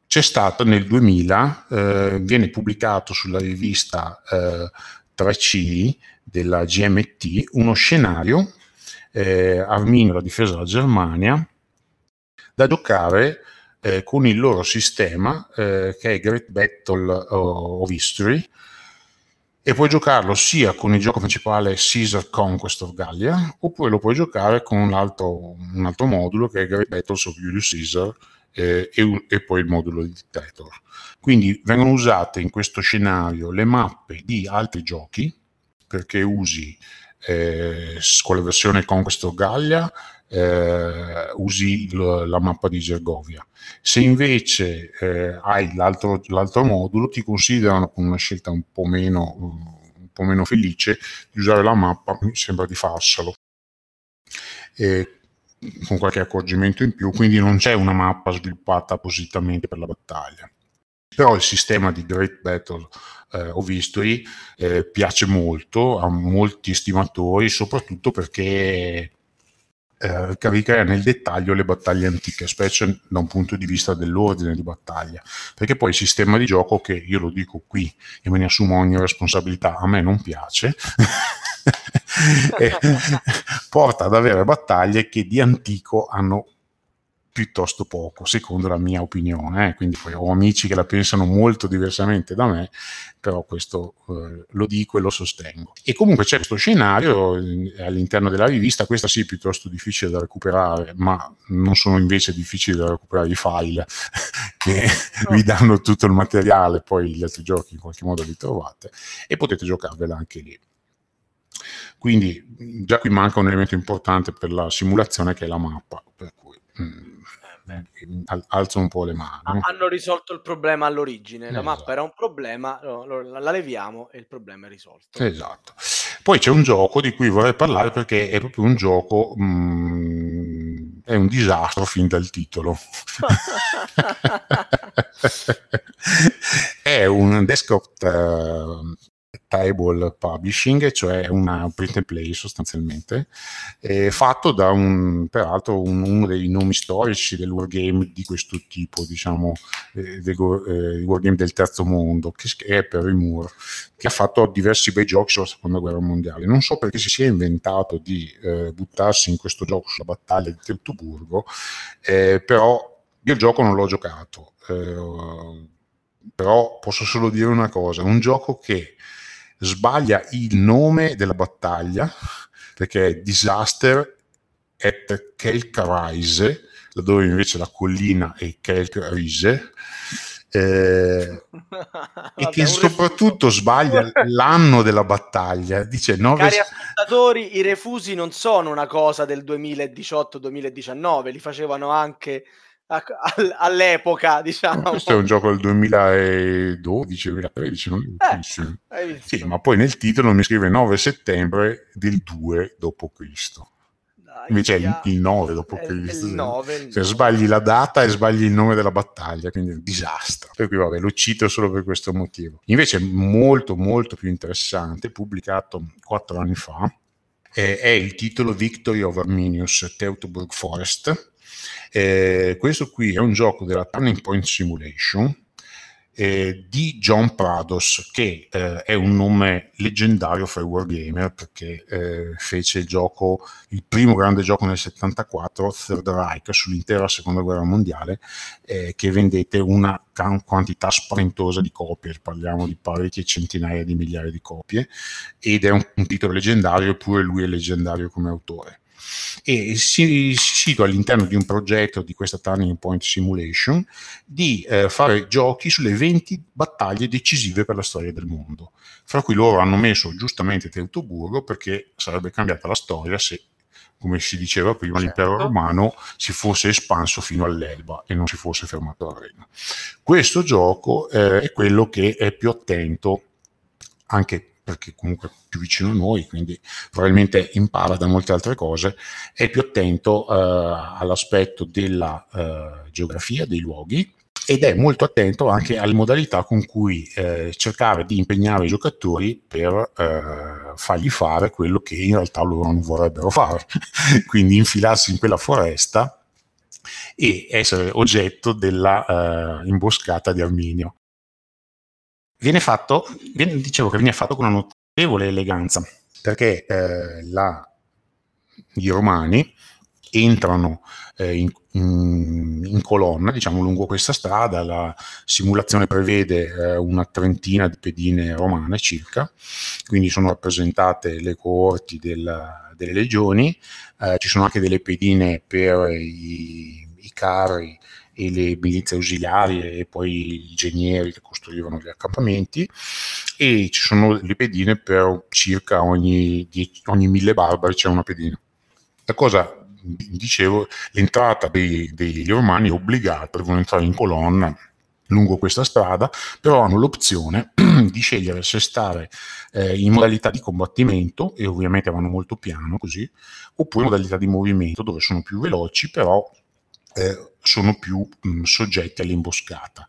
c'è stato nel duemila, eh, viene pubblicato sulla rivista eh, tre C della G M T uno scenario, eh, Arminio la difesa della Germania, da giocare eh, con il loro sistema eh, che è Great Battle of History, e puoi giocarlo sia con il gioco principale Caesar Conquest of Gallia, oppure lo puoi giocare con un altro, un altro modulo che è Great Battles of Julius Caesar eh, e, e poi il modulo di Dictator. Quindi vengono usate in questo scenario le mappe di altri giochi, perché usi eh, con la versione Conquest of Gallia eh, usi l- la mappa di Gergovia. Se invece eh, hai l'altro, l'altro modulo, ti considerano, con una scelta un po' meno, un po' meno felice, di usare la mappa, mi sembra di Farsalo, e con qualche accorgimento in più, quindi non c'è una mappa sviluppata appositamente per la battaglia. Però il sistema di Great Battle eh, of History eh, piace molto a molti estimatori, soprattutto perché Eh, carica nel dettaglio le battaglie antiche, specie da un punto di vista dell'ordine di battaglia, perché poi il sistema di gioco, che io lo dico qui e me ne assumo ogni responsabilità, a me non piace eh, porta ad avere battaglie che di antico hanno piuttosto poco, secondo la mia opinione eh. Quindi poi ho amici che la pensano molto diversamente da me, però questo eh, lo dico e lo sostengo. E comunque c'è questo scenario all'interno della rivista, questa sì è piuttosto difficile da recuperare, ma non sono invece difficili da recuperare i file che vi danno tutto il materiale, poi gli altri giochi in qualche modo li trovate e potete giocarvela anche lì. Quindi già qui manca un elemento importante per la simulazione, che è la mappa, per cui mm, alzo un po' le mani. Hanno risolto il problema all'origine, la esatto. mappa era un problema, la leviamo e il problema è risolto. Esatto. Poi c'è un gioco di cui vorrei parlare, perché è proprio un gioco, mh, è un disastro fin dal titolo. È un desktop uh, table publishing, cioè una print and play sostanzialmente, eh, fatto da un, peraltro un, uno dei nomi storici del wargame di questo tipo, diciamo eh, del eh, wargame del terzo mondo, che è Perry Moore, che ha fatto diversi bei giochi sulla seconda guerra mondiale. Non so perché si sia inventato di eh, buttarsi in questo gioco sulla battaglia di Teutoburgo, eh, però io il gioco non l'ho giocato, eh, però posso solo dire una cosa: un gioco che sbaglia il nome della battaglia, perché è Disaster at Kelkarise, laddove invece la collina è Kelkarise, eh, e che soprattutto sbaglia l'anno della battaglia. Dice nove... Cari ascoltatori, i refusi non sono una cosa del duemiladiciotto duemiladiciannove, li facevano anche all'epoca, diciamo. Questo è un gioco del duemiladodici duemilatredici, non eh, sì, ma poi nel titolo mi scrive nove settembre del due dopo Cristo, invece è il nove dopo Cristo. Cioè, sbagli la data e sbagli il nome della battaglia, quindi è un disastro. Per cui vabbè, lo cito solo per questo motivo. Invece molto molto più interessante, pubblicato quattro anni fa, eh, è il titolo Victory of Arminius Teutoburg Forest. Eh, questo qui è un gioco della Turning Point Simulation, eh, di John Prados, che eh, è un nome leggendario fra i wargamer, perché eh, fece il gioco, il primo grande gioco nel settantaquattro, Third Reich, sull'intera seconda guerra mondiale, eh, che vendette una can- quantità spaventosa di copie, parliamo di parecchie centinaia di migliaia di copie, ed è un, un titolo leggendario, eppure lui è leggendario come autore. E si, si situa all'interno di un progetto di questa Turning Point Simulation di eh, fare giochi sulle venti battaglie decisive per la storia del mondo, fra cui loro hanno messo giustamente Teutoburgo, perché sarebbe cambiata la storia se, come si diceva prima, certo, l'impero romano si fosse espanso fino all'Elba e non si fosse fermato a Reno. Questo gioco eh, è quello che è più attento, anche perché comunque è più vicino a noi, quindi probabilmente impara da molte altre cose, è più attento eh, all'aspetto della eh, geografia, dei luoghi, ed è molto attento anche alle modalità con cui eh, cercare di impegnare i giocatori per eh, fargli fare quello che in realtà loro non vorrebbero fare, quindi infilarsi in quella foresta e essere oggetto della eh, imboscata di Arminio. Viene fatto, viene, dicevo che viene fatto con una notevole eleganza, perché eh, la, i romani entrano eh, in, in, in colonna, diciamo, lungo questa strada. La simulazione prevede eh, una trentina di pedine romane circa, quindi sono rappresentate le coorti della, delle legioni, eh, ci sono anche delle pedine per i, i carri e le milizie ausiliarie e poi gli ingegneri che costruivano gli accampamenti, e ci sono le pedine per circa ogni, ogni mille barbari c'è una pedina. La cosa, dicevo, l'entrata dei, degli romani è obbligata, devono entrare in colonna lungo questa strada, però hanno l'opzione di scegliere se stare eh, in modalità di combattimento, e ovviamente vanno molto piano così, oppure in modalità di movimento dove sono più veloci, però Eh, sono più mh, soggetti all'imboscata.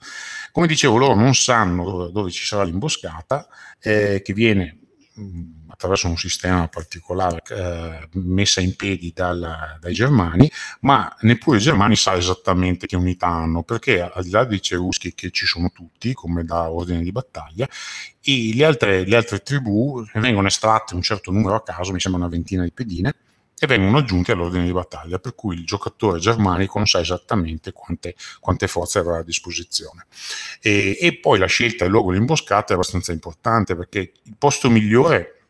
Come dicevo, loro non sanno dove, dove ci sarà l'imboscata, eh, che viene mh, attraverso un sistema particolare eh, messa in piedi dal, dai germani, ma neppure i germani sa esattamente che unità hanno, perché al di là dei Cheruschi, che ci sono tutti come da ordine di battaglia, e le altre, le altre tribù vengono estratte un certo numero a caso, mi sembra una ventina di pedine, e vengono aggiunti all'ordine di battaglia, per cui il giocatore germanico non sa esattamente quante, quante forze avrà a disposizione. E, e poi la scelta del luogo dell'imboscata è abbastanza importante, perché il posto migliore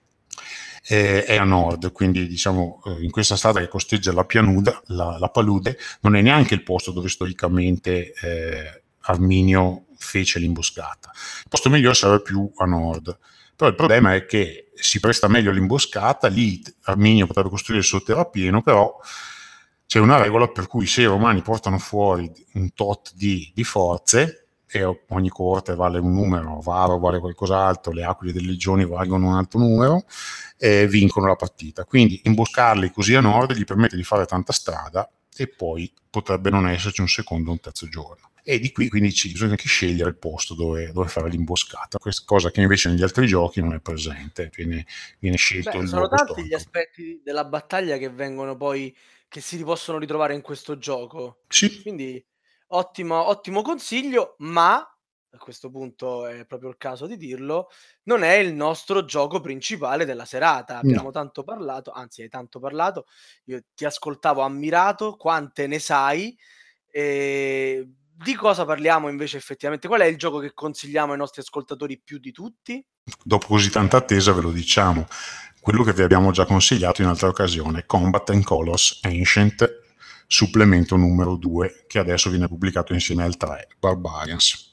eh, è a nord, quindi diciamo eh, in questa strada che costeggia la pianuda, la, la palude, non è neanche il posto dove storicamente eh, Arminio fece l'imboscata. Il posto migliore sarebbe più a nord. Però il problema è che si presta meglio all'imboscata, lì Arminio potrebbe costruire il suo terrapieno, però c'è una regola per cui se i romani portano fuori un tot di, di forze, e ogni coorte vale un numero, Varo vale qualcos'altro, le aquile delle legioni valgono un altro numero, eh, vincono la partita. Quindi imboscarli così a nord gli permette di fare tanta strada, e poi potrebbe non esserci un secondo o un terzo giorno. E di qui quindi ci bisogna anche scegliere il posto dove, dove fare l'imboscata, questa cosa che invece negli altri giochi non è presente, viene, viene scelto. Beh, il sono tanti storico. Gli aspetti della battaglia che vengono poi, che si possono ritrovare in questo gioco. Sì. Quindi ottimo, ottimo consiglio, ma a questo punto è proprio il caso di dirlo, non è il nostro gioco principale della serata. Abbiamo no. tanto parlato, anzi hai tanto parlato, io ti ascoltavo ammirato, quante ne sai, e di cosa parliamo invece effettivamente? Qual è il gioco che consigliamo ai nostri ascoltatori più di tutti? Dopo così tanta attesa ve lo diciamo. Quello che vi abbiamo già consigliato in altra occasione, Combat and Colors Ancient, supplemento numero due, che adesso viene pubblicato insieme al tre, Barbarians.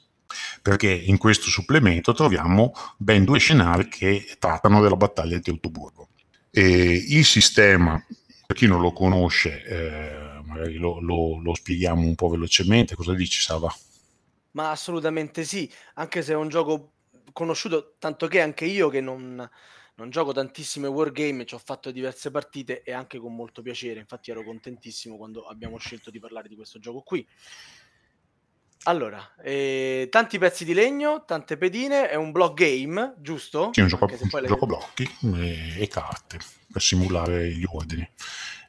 Perché in questo supplemento troviamo ben due scenari che trattano della battaglia di Teutoburgo. E il sistema, per chi non lo conosce, eh, magari lo, lo, lo spieghiamo un po' velocemente. Cosa dici, Sava? Ma assolutamente sì, anche se è un gioco conosciuto, tanto che anche io che non, non gioco tantissime wargame, ci ho fatto diverse partite e anche con molto piacere, infatti ero contentissimo quando abbiamo scelto di parlare di questo gioco qui. Allora, eh, tanti pezzi di legno, tante pedine, è un block game, giusto? Sì, un gioco, un gioco le... blocchi e, e carte per simulare gli ordini.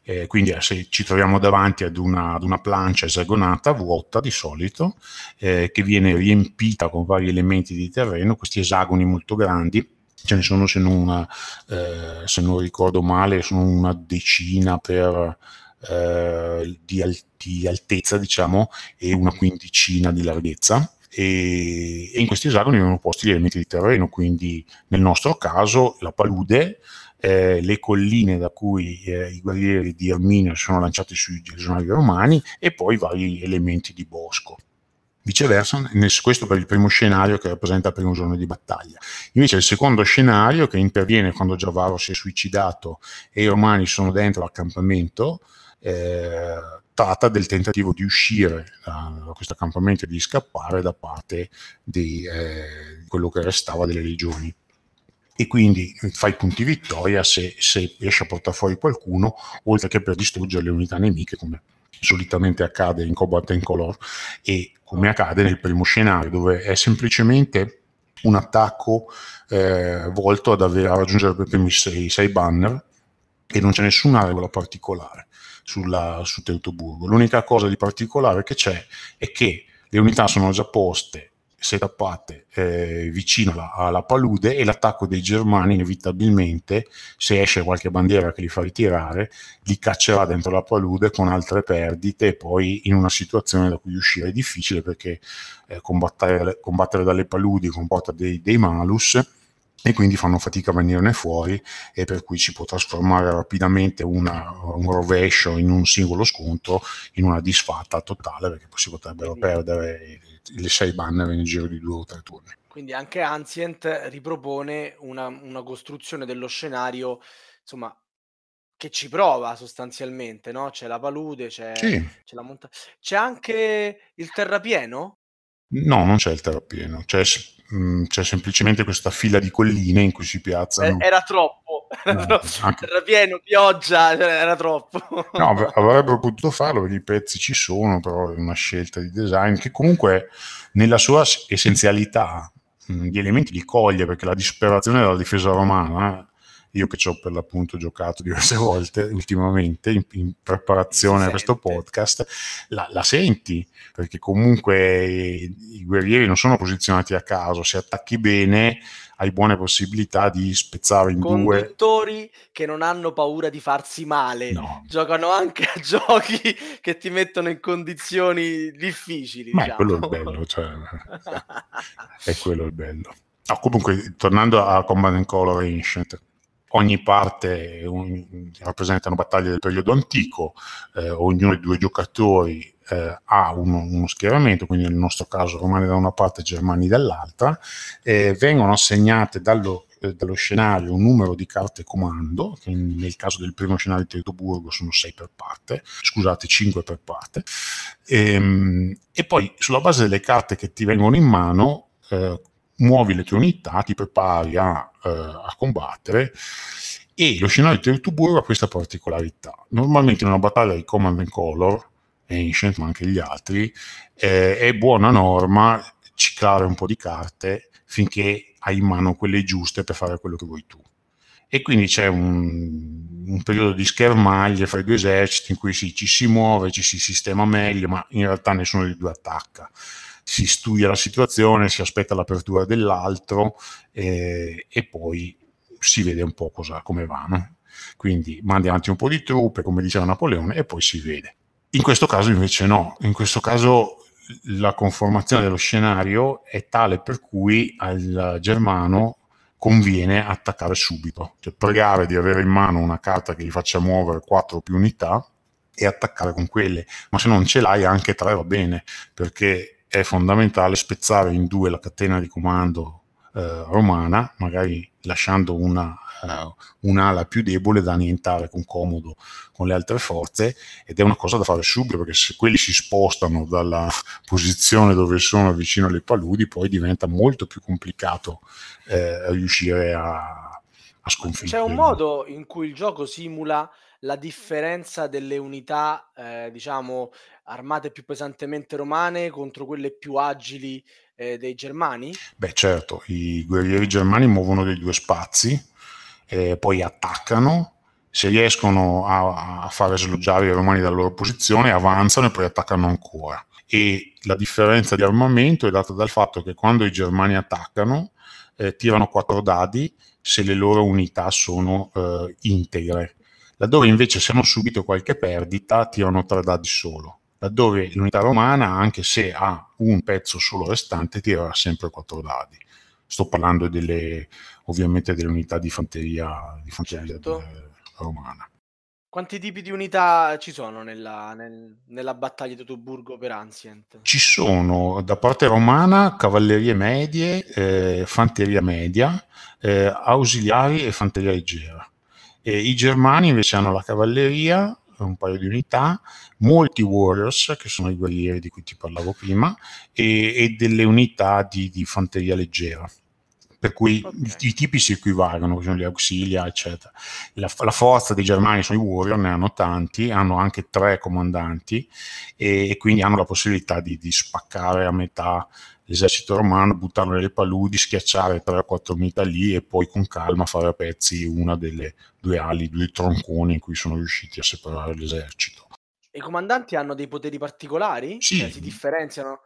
eh, quindi eh, se ci troviamo davanti ad una, ad una plancia esagonata vuota di solito, eh, che viene riempita con vari elementi di terreno, questi esagoni molto grandi, ce ne sono se non, una, eh, se non ricordo male, sono una decina per... Eh, di, al- di altezza, diciamo, e una quindicina di larghezza, e, e in questi esagoni vengono posti gli elementi di terreno, quindi nel nostro caso la palude, eh, le colline da cui eh, i guerrieri di Arminio sono lanciati sui legionari romani, e poi vari elementi di bosco. Viceversa, questo per il primo scenario che rappresenta il primo giorno di battaglia. Invece il secondo scenario, che interviene quando già Varo si è suicidato e i romani sono dentro l'accampamento, Eh, tratta del tentativo di uscire da, da questo accampamento e di scappare da parte di eh, quello che restava delle legioni, e quindi fa i punti vittoria se, se riesce a portare fuori qualcuno, oltre che per distruggere le unità nemiche, come solitamente accade in Combat and Color e come accade nel primo scenario, dove è semplicemente un attacco eh, volto ad avere, a raggiungere per primi sei, sei banner, e non c'è nessuna regola particolare Sulla, su Teutoburgo. L'unica cosa di particolare che c'è è che le unità sono già poste, se tappate, eh, vicino alla, alla palude, e l'attacco dei germani inevitabilmente, se esce qualche bandiera che li fa ritirare, li caccerà dentro la palude con altre perdite, e poi in una situazione da cui uscire è difficile, perché eh, combattere, combattere dalle paludi comporta dei, dei malus, e quindi fanno fatica a venirne fuori, e per cui si può trasformare rapidamente una, un rovescio in un singolo scontro in una disfatta totale, perché poi si potrebbero perdere le sei banner nel giro di due o tre turni. Quindi anche Ancient ripropone una, una costruzione dello scenario, insomma, che ci prova sostanzialmente, no? C'è la palude, c'è, sì. c'è la montagna, c'è anche il terrapieno? No, non c'è il terrapieno, c'è... c'è semplicemente questa fila di colline in cui si piazzano. Era troppo, era no, troppo. Anche... terrapieno, pioggia, era troppo. No, avrebbero potuto farlo perché i pezzi ci sono, però è una scelta di design che comunque nella sua essenzialità gli elementi li coglie, perché la disperazione della difesa romana, io che ci ho per l'appunto giocato diverse volte ultimamente in, in preparazione a questo podcast, la, la senti, perché comunque i, i guerrieri non sono posizionati a caso, se attacchi bene hai buone possibilità di spezzare in Conduttori due. Conduttori che non hanno paura di farsi male, no. Giocano anche a giochi che ti mettono in condizioni difficili. Ma diciamo, è quello il bello, cioè, è quello il bello. No, comunque, tornando a Combat and Color Ancient, ogni parte un, rappresenta una battaglia del periodo antico, eh, ognuno dei due giocatori eh, ha uno, uno schieramento, quindi nel nostro caso romani da una parte e germani dall'altra, eh, vengono assegnate dallo, eh, dallo scenario un numero di carte comando, che in, nel caso del primo scenario di Teutoburgo sono sei per parte, scusate cinque per parte, e, e poi sulla base delle carte che ti vengono in mano, eh, muovi le tue unità, ti prepari a, eh, a combattere, e lo scenario di Teutoburgo ha questa particolarità. Normalmente in una battaglia di Command and Color, Ancient, ma anche gli altri, eh, è buona norma ciclare un po' di carte finché hai in mano quelle giuste per fare quello che vuoi tu. E quindi c'è un, un periodo di schermaglie fra i due eserciti in cui sì, ci si muove, ci si sistema meglio, ma in realtà nessuno dei due attacca. Si studia la situazione, si aspetta l'apertura dell'altro, eh, e poi si vede un po' cosa, come va, no? Quindi mandi avanti un po' di truppe, come diceva Napoleone, e poi si vede. In questo caso invece no, in questo caso la conformazione dello scenario è tale per cui al germano conviene attaccare subito, cioè pregare di avere in mano una carta che gli faccia muovere quattro o più unità e attaccare con quelle, ma se non ce l'hai anche tre va bene, perché è fondamentale spezzare in due la catena di comando eh, romana, magari lasciando una, uh, un'ala più debole da annientare con comodo con le altre forze, ed è una cosa da fare subito, perché se quelli si spostano dalla posizione dove sono vicino alle paludi, poi diventa molto più complicato eh, riuscire a, a sconfiggere. C'è un modo in cui il gioco simula la differenza delle unità, eh, diciamo, armate più pesantemente romane contro quelle più agili eh, dei germani? Beh, certo, i guerrieri germani muovono dei due spazi, eh, poi attaccano, se riescono a, a fare sloggiare i romani dalla loro posizione, avanzano e poi attaccano ancora. E la differenza di armamento è data dal fatto che quando i germani attaccano eh, tirano quattro dadi se le loro unità sono eh, integre, laddove invece se hanno subito qualche perdita tirano tre dadi solo, laddove l'unità romana, anche se ha un pezzo solo restante, tirerà sempre quattro dadi. Sto parlando delle, ovviamente delle unità di fanteria, di fanteria romana. Quanti tipi di unità ci sono nella, nel, nella battaglia di Teutoburgo per Ancient? Ci sono da parte romana cavallerie medie, eh, fanteria media, eh, ausiliari e fanteria leggera. E i germani invece hanno la cavalleria, un paio di unità, molti warriors, che sono i guerrieri di cui ti parlavo prima, e, e delle unità di, di fanteria leggera, per cui okay. i, i tipi si equivalgono, sono gli auxilia eccetera. La, la forza dei germani sono i warrior, ne hanno tanti, hanno anche tre comandanti e, e quindi hanno la possibilità di, di spaccare a metà l'esercito romano, buttarlo nelle paludi, schiacciare tre o quattro unità lì e poi con calma fare a pezzi una delle due ali, due tronconi in cui sono riusciti a separare l'esercito. I comandanti hanno dei poteri particolari? Sì. Cioè, si differenziano?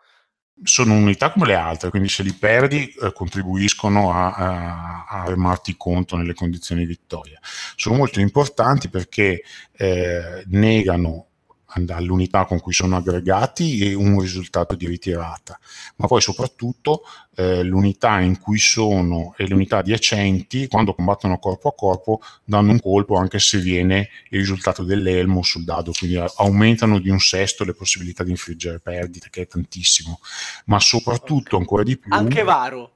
Sono unità come le altre, quindi se li perdi eh, contribuiscono a, a, a remarti contro nelle condizioni di vittoria. Sono molto importanti perché eh, negano all'unità con cui sono aggregati e un risultato di ritirata, ma poi soprattutto eh, l'unità in cui sono e le unità adiacenti, quando combattono corpo a corpo, danno un colpo anche se viene il risultato dell'elmo sul dado, quindi aumentano di un sesto le possibilità di infliggere perdite, che è tantissimo, ma soprattutto ancora di più anche Varo,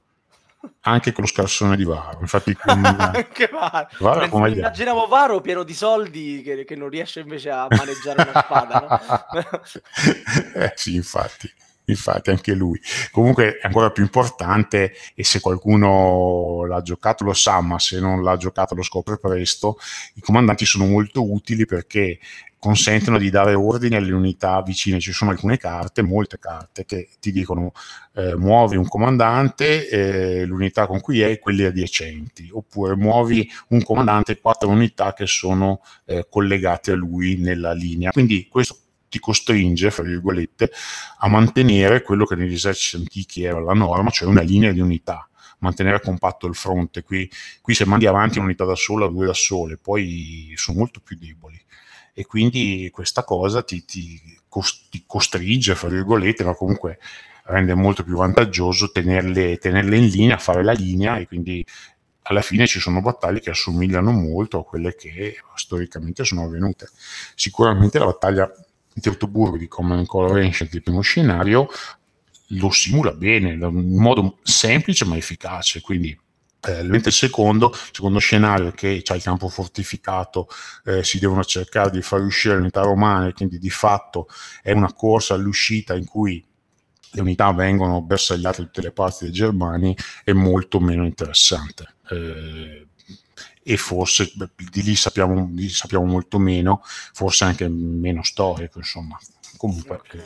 anche con lo scarsone di Varo, infatti anche Varo, Varo come immaginavo Varo pieno di soldi che, che non riesce invece a maneggiare una spada, no? eh, sì infatti infatti anche lui. Comunque è ancora più importante, e se qualcuno l'ha giocato lo sa, ma se non l'ha giocato lo scopre presto, i comandanti sono molto utili perché consentono di dare ordine alle unità vicine. Ci sono alcune carte, molte carte, che ti dicono eh, muovi un comandante, eh, l'unità con cui è e quelli adiacenti, oppure muovi un comandante e quattro unità che sono eh, collegate a lui nella linea. Quindi questo ti costringe, fra virgolette, a mantenere quello che negli eserciti antichi era la norma, cioè una linea di unità, mantenere compatto il fronte. Qui, qui se mandi avanti un'unità da sola, due da sole, poi sono molto più deboli, e quindi questa cosa ti, ti, cost- ti costringe, fra virgolette, ma comunque rende molto più vantaggioso tenerle, tenerle in linea, fare la linea, e quindi alla fine ci sono battaglie che assomigliano molto a quelle che storicamente sono avvenute. Sicuramente la battaglia di Teutoburgo di Common Color Ancient, il primo scenario, lo simula bene, in modo semplice ma efficace. Quindi eh, il secondo, secondo scenario, che c'è il campo fortificato, eh, si devono cercare di far uscire le unità romane, quindi di fatto è una corsa all'uscita in cui le unità vengono bersagliate da tutte le parti dei germani, è molto meno interessante. Eh, e forse di lì sappiamo, di lì sappiamo molto meno, forse anche meno storico, insomma. Comunque okay.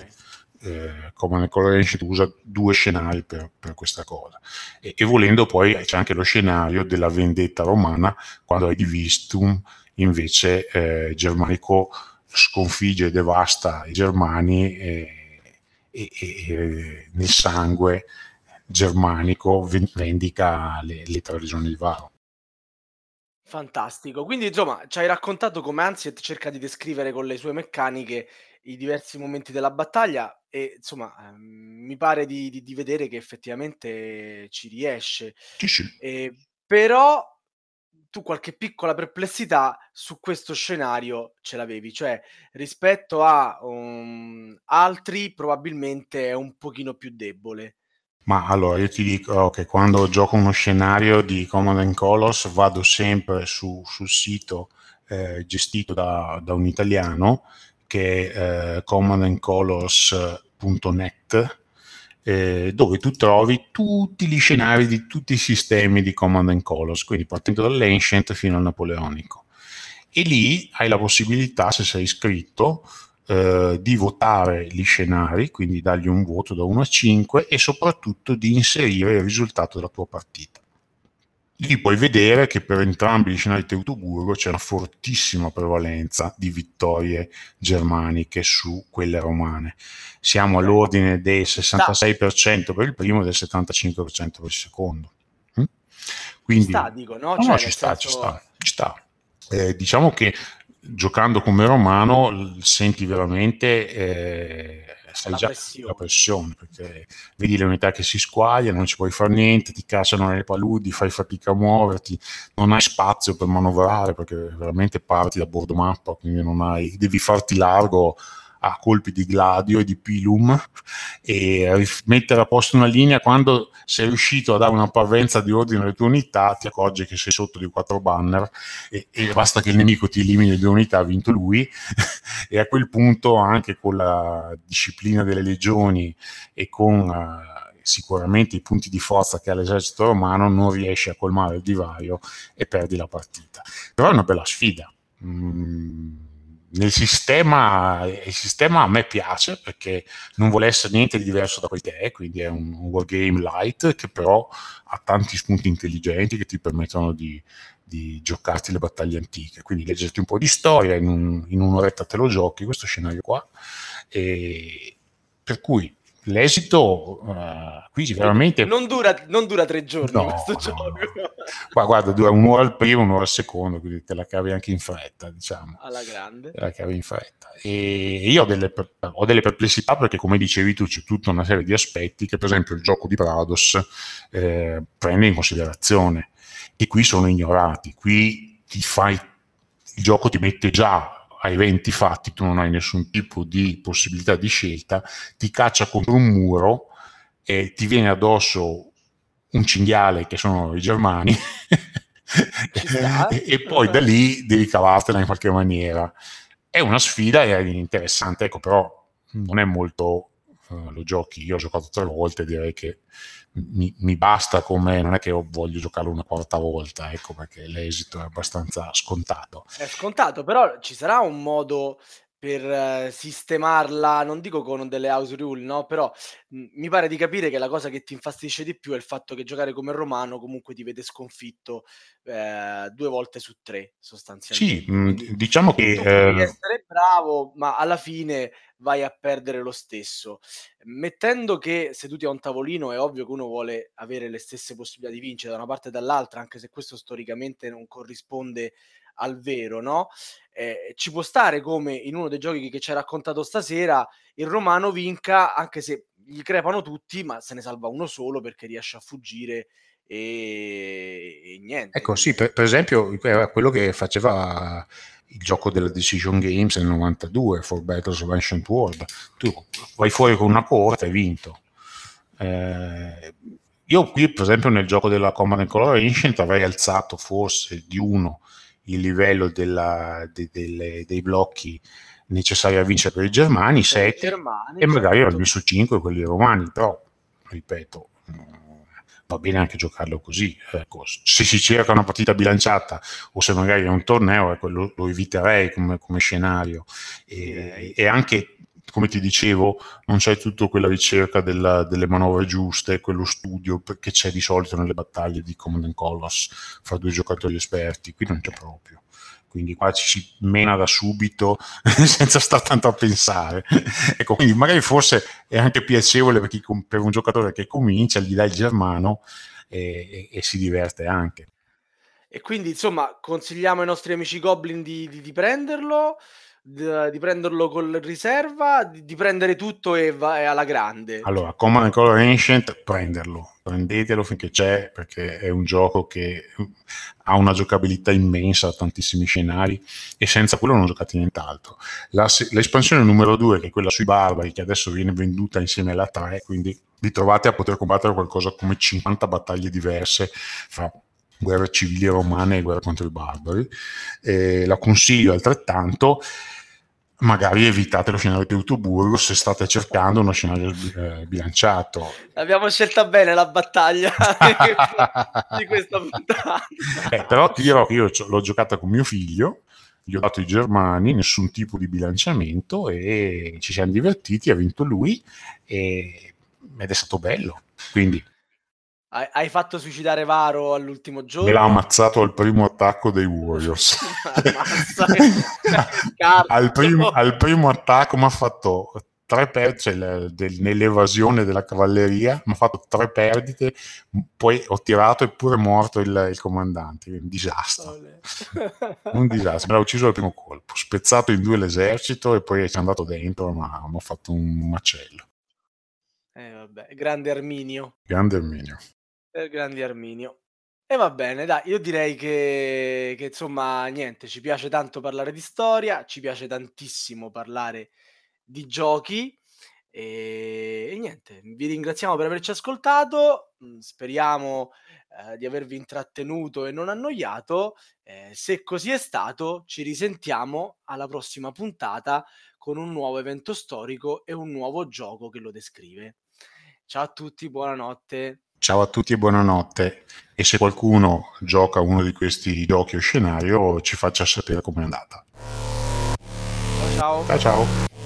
eh, come nel Color Ancient usa due scenari per, per questa cosa, e, e volendo poi c'è anche lo scenario della vendetta romana, quando hai di Vistum invece eh, Germanico sconfigge e devasta i germani e, e, e nel sangue Germanico vendica le, le tre regioni di Varo. Fantastico, quindi insomma ci hai raccontato come Ancient cerca di descrivere con le sue meccaniche i diversi momenti della battaglia, e insomma ehm, mi pare di, di, di vedere che effettivamente ci riesce. Sì, sì. Eh, però tu qualche piccola perplessità su questo scenario ce l'avevi, cioè rispetto a um, altri probabilmente è un pochino più debole. Ma allora io ti dico che quando gioco uno scenario di Command and Colors vado sempre su, sul sito eh, gestito da, da un italiano che è eh, command and colors punto net, eh, dove tu trovi tutti gli scenari di tutti i sistemi di Command and Colors, quindi partendo dall'Ancient fino al Napoleonico, e lì hai la possibilità, se sei iscritto, di votare gli scenari, quindi dargli un voto da uno a cinque, e soprattutto di inserire il risultato della tua partita. lì puoi vedere che per entrambi gli scenari di Teutoburgo c'è una fortissima prevalenza di vittorie germaniche su quelle romane. Siamo all'ordine del sessantasei per cento per il primo e del settantacinque per cento per il secondo. Quindi, ci sta, dico, no? No, cioè, no, ci sta, senso... ci sta, ci sta. Eh, diciamo che giocando come romano senti veramente... Eh, sai già pressione. La pressione, perché vedi le unità che si squagliano, non ci puoi fare niente, ti cacciano nelle paludi, fai fatica a muoverti, non hai spazio per manovrare perché veramente parti da bordo mappa, quindi non hai, devi farti largo a colpi di gladio e di pilum e mettere a posto una linea. Quando sei riuscito a dare una parvenza di ordine alle tue unità ti accorgi che sei sotto di quattro banner e, e basta che il nemico ti elimini le due unità, ha vinto lui e a quel punto anche con la disciplina delle legioni e con uh, sicuramente i punti di forza che ha l'esercito romano non riesci a colmare il divario e perdi la partita. Però è una bella sfida. mm. Nel sistema, il sistema a me piace perché non vuole essere niente di diverso da quel che è, quindi è un wargame light che però ha tanti spunti intelligenti che ti permettono di, di giocarti le battaglie antiche, quindi leggerti un po' di storia, in, un, in un'oretta te lo giochi questo scenario qua, e per cui l'esito uh, qui veramente non dura, non dura tre giorni, no, questo gioco. No. Qua, guarda, dura un'ora al primo, un'ora al secondo, quindi te la cavi anche in fretta, diciamo. Alla grande. Te la cavi in fretta. E io ho delle, ho delle perplessità perché, come dicevi tu, c'è tutta una serie di aspetti che, per esempio, il gioco di Prados eh, prende in considerazione e qui sono ignorati. Qui ti fai, il gioco ti mette già a eventi fatti, tu non hai nessun tipo di possibilità di scelta, ti caccia contro un muro e ti viene addosso un cinghiale che sono i germani e, e poi da lì devi cavartela in qualche maniera. È una sfida, è interessante, ecco, però non è molto... Uh, lo giochi, io ho giocato tre volte, direi che mi, mi basta come, non è che io voglio giocarlo una quarta volta, ecco, perché l'esito è abbastanza scontato. È scontato, però ci sarà un modo per uh, sistemarla, non dico con delle house rule, no, però mh, mi pare di capire che la cosa che ti infastidisce di più è il fatto che giocare come romano comunque ti vede sconfitto eh, due volte su tre, sostanzialmente. Sì, Quindi, diciamo che... Tu eh... devi essere bravo, ma alla fine... vai a perdere lo stesso, mettendo che seduti a un tavolino è ovvio che uno vuole avere le stesse possibilità di vincere da una parte e dall'altra, anche se questo storicamente non corrisponde al vero, no? Eh, ci può stare come in uno dei giochi che ci ha raccontato stasera il romano vinca anche se gli crepano tutti, ma se ne salva uno solo perché riesce a fuggire e, e niente. Ecco, sì, per, per esempio era quello che faceva il gioco della Decision Games nel novantadue, For Battles of Ancient World. Tu vai fuori con una corte e hai vinto. Eh, io qui, per esempio, nel gioco della Command and Color Ancient avrei alzato forse di uno il livello della, de, de, de, dei blocchi necessari a vincere per i germani, sette, e certo. Magari erano su cinque quelli romani, però, ripeto... va bene anche giocarlo così, ecco, se si cerca una partita bilanciata o se magari è un torneo, ecco, lo, lo eviterei come, come scenario e, e anche, come ti dicevo, non c'è tutta quella ricerca della, delle manovre giuste, quello studio che c'è di solito nelle battaglie di Command and Colors fra due giocatori esperti, qui non c'è proprio. Quindi qua ci si mena da subito senza star tanto a pensare. Ecco, quindi magari forse è anche piacevole per, chi, per un giocatore che comincia, gli dai il germano e, e, e si diverte anche. E quindi, insomma, consigliamo ai nostri amici Goblin di, di, di prenderlo, di, di prenderlo con riserva, di, di prendere tutto e va e alla grande. Allora, Command and Color Ancient, prenderlo. Prendetelo finché c'è, perché è un gioco che ha una giocabilità immensa, tantissimi scenari, e senza quello non giocate nient'altro. La, l'espansione numero due, che è quella sui barbari, che adesso viene venduta insieme alla tre, quindi vi trovate a poter combattere qualcosa come cinquanta battaglie diverse fra guerre civili romane e guerra contro i barbari. Eh, la consiglio altrettanto. Magari evitate lo scenario di Teutoburgo se state cercando uno scenario eh, bilanciato. Abbiamo scelta bene la battaglia di questa puntata. Eh, però ti dirò che io l'ho giocata con mio figlio, gli ho dato i germani, nessun tipo di bilanciamento e ci siamo divertiti, ha vinto lui e... ed è stato bello. Quindi Hai fatto suicidare Varo all'ultimo giorno? Me l'ha ammazzato al primo attacco dei Warriors. al, primo, al primo attacco mi ha fatto tre perdite, cioè, del, nell'evasione della cavalleria mi ha fatto tre perdite, poi ho tirato e pure morto il, il comandante. Un disastro. Un disastro. Me l'ha ucciso al primo colpo, spezzato in due l'esercito e poi ci è andato dentro, ma mi ha fatto un macello. Eh, vabbè. Grande Arminio. Grande Arminio. Grandi Arminio. E va bene, dai, io direi che, che insomma niente, ci piace tanto parlare di storia, ci piace tantissimo parlare di giochi e, e niente, vi ringraziamo per averci ascoltato, speriamo eh, di avervi intrattenuto e non annoiato, eh, se così è stato ci risentiamo alla prossima puntata con un nuovo evento storico e un nuovo gioco che lo descrive. Ciao a tutti, buonanotte. Ciao a tutti e buonanotte, e se qualcuno gioca uno di questi giochi o scenario ci faccia sapere com'è andata. Ciao ciao. Ciao, ciao.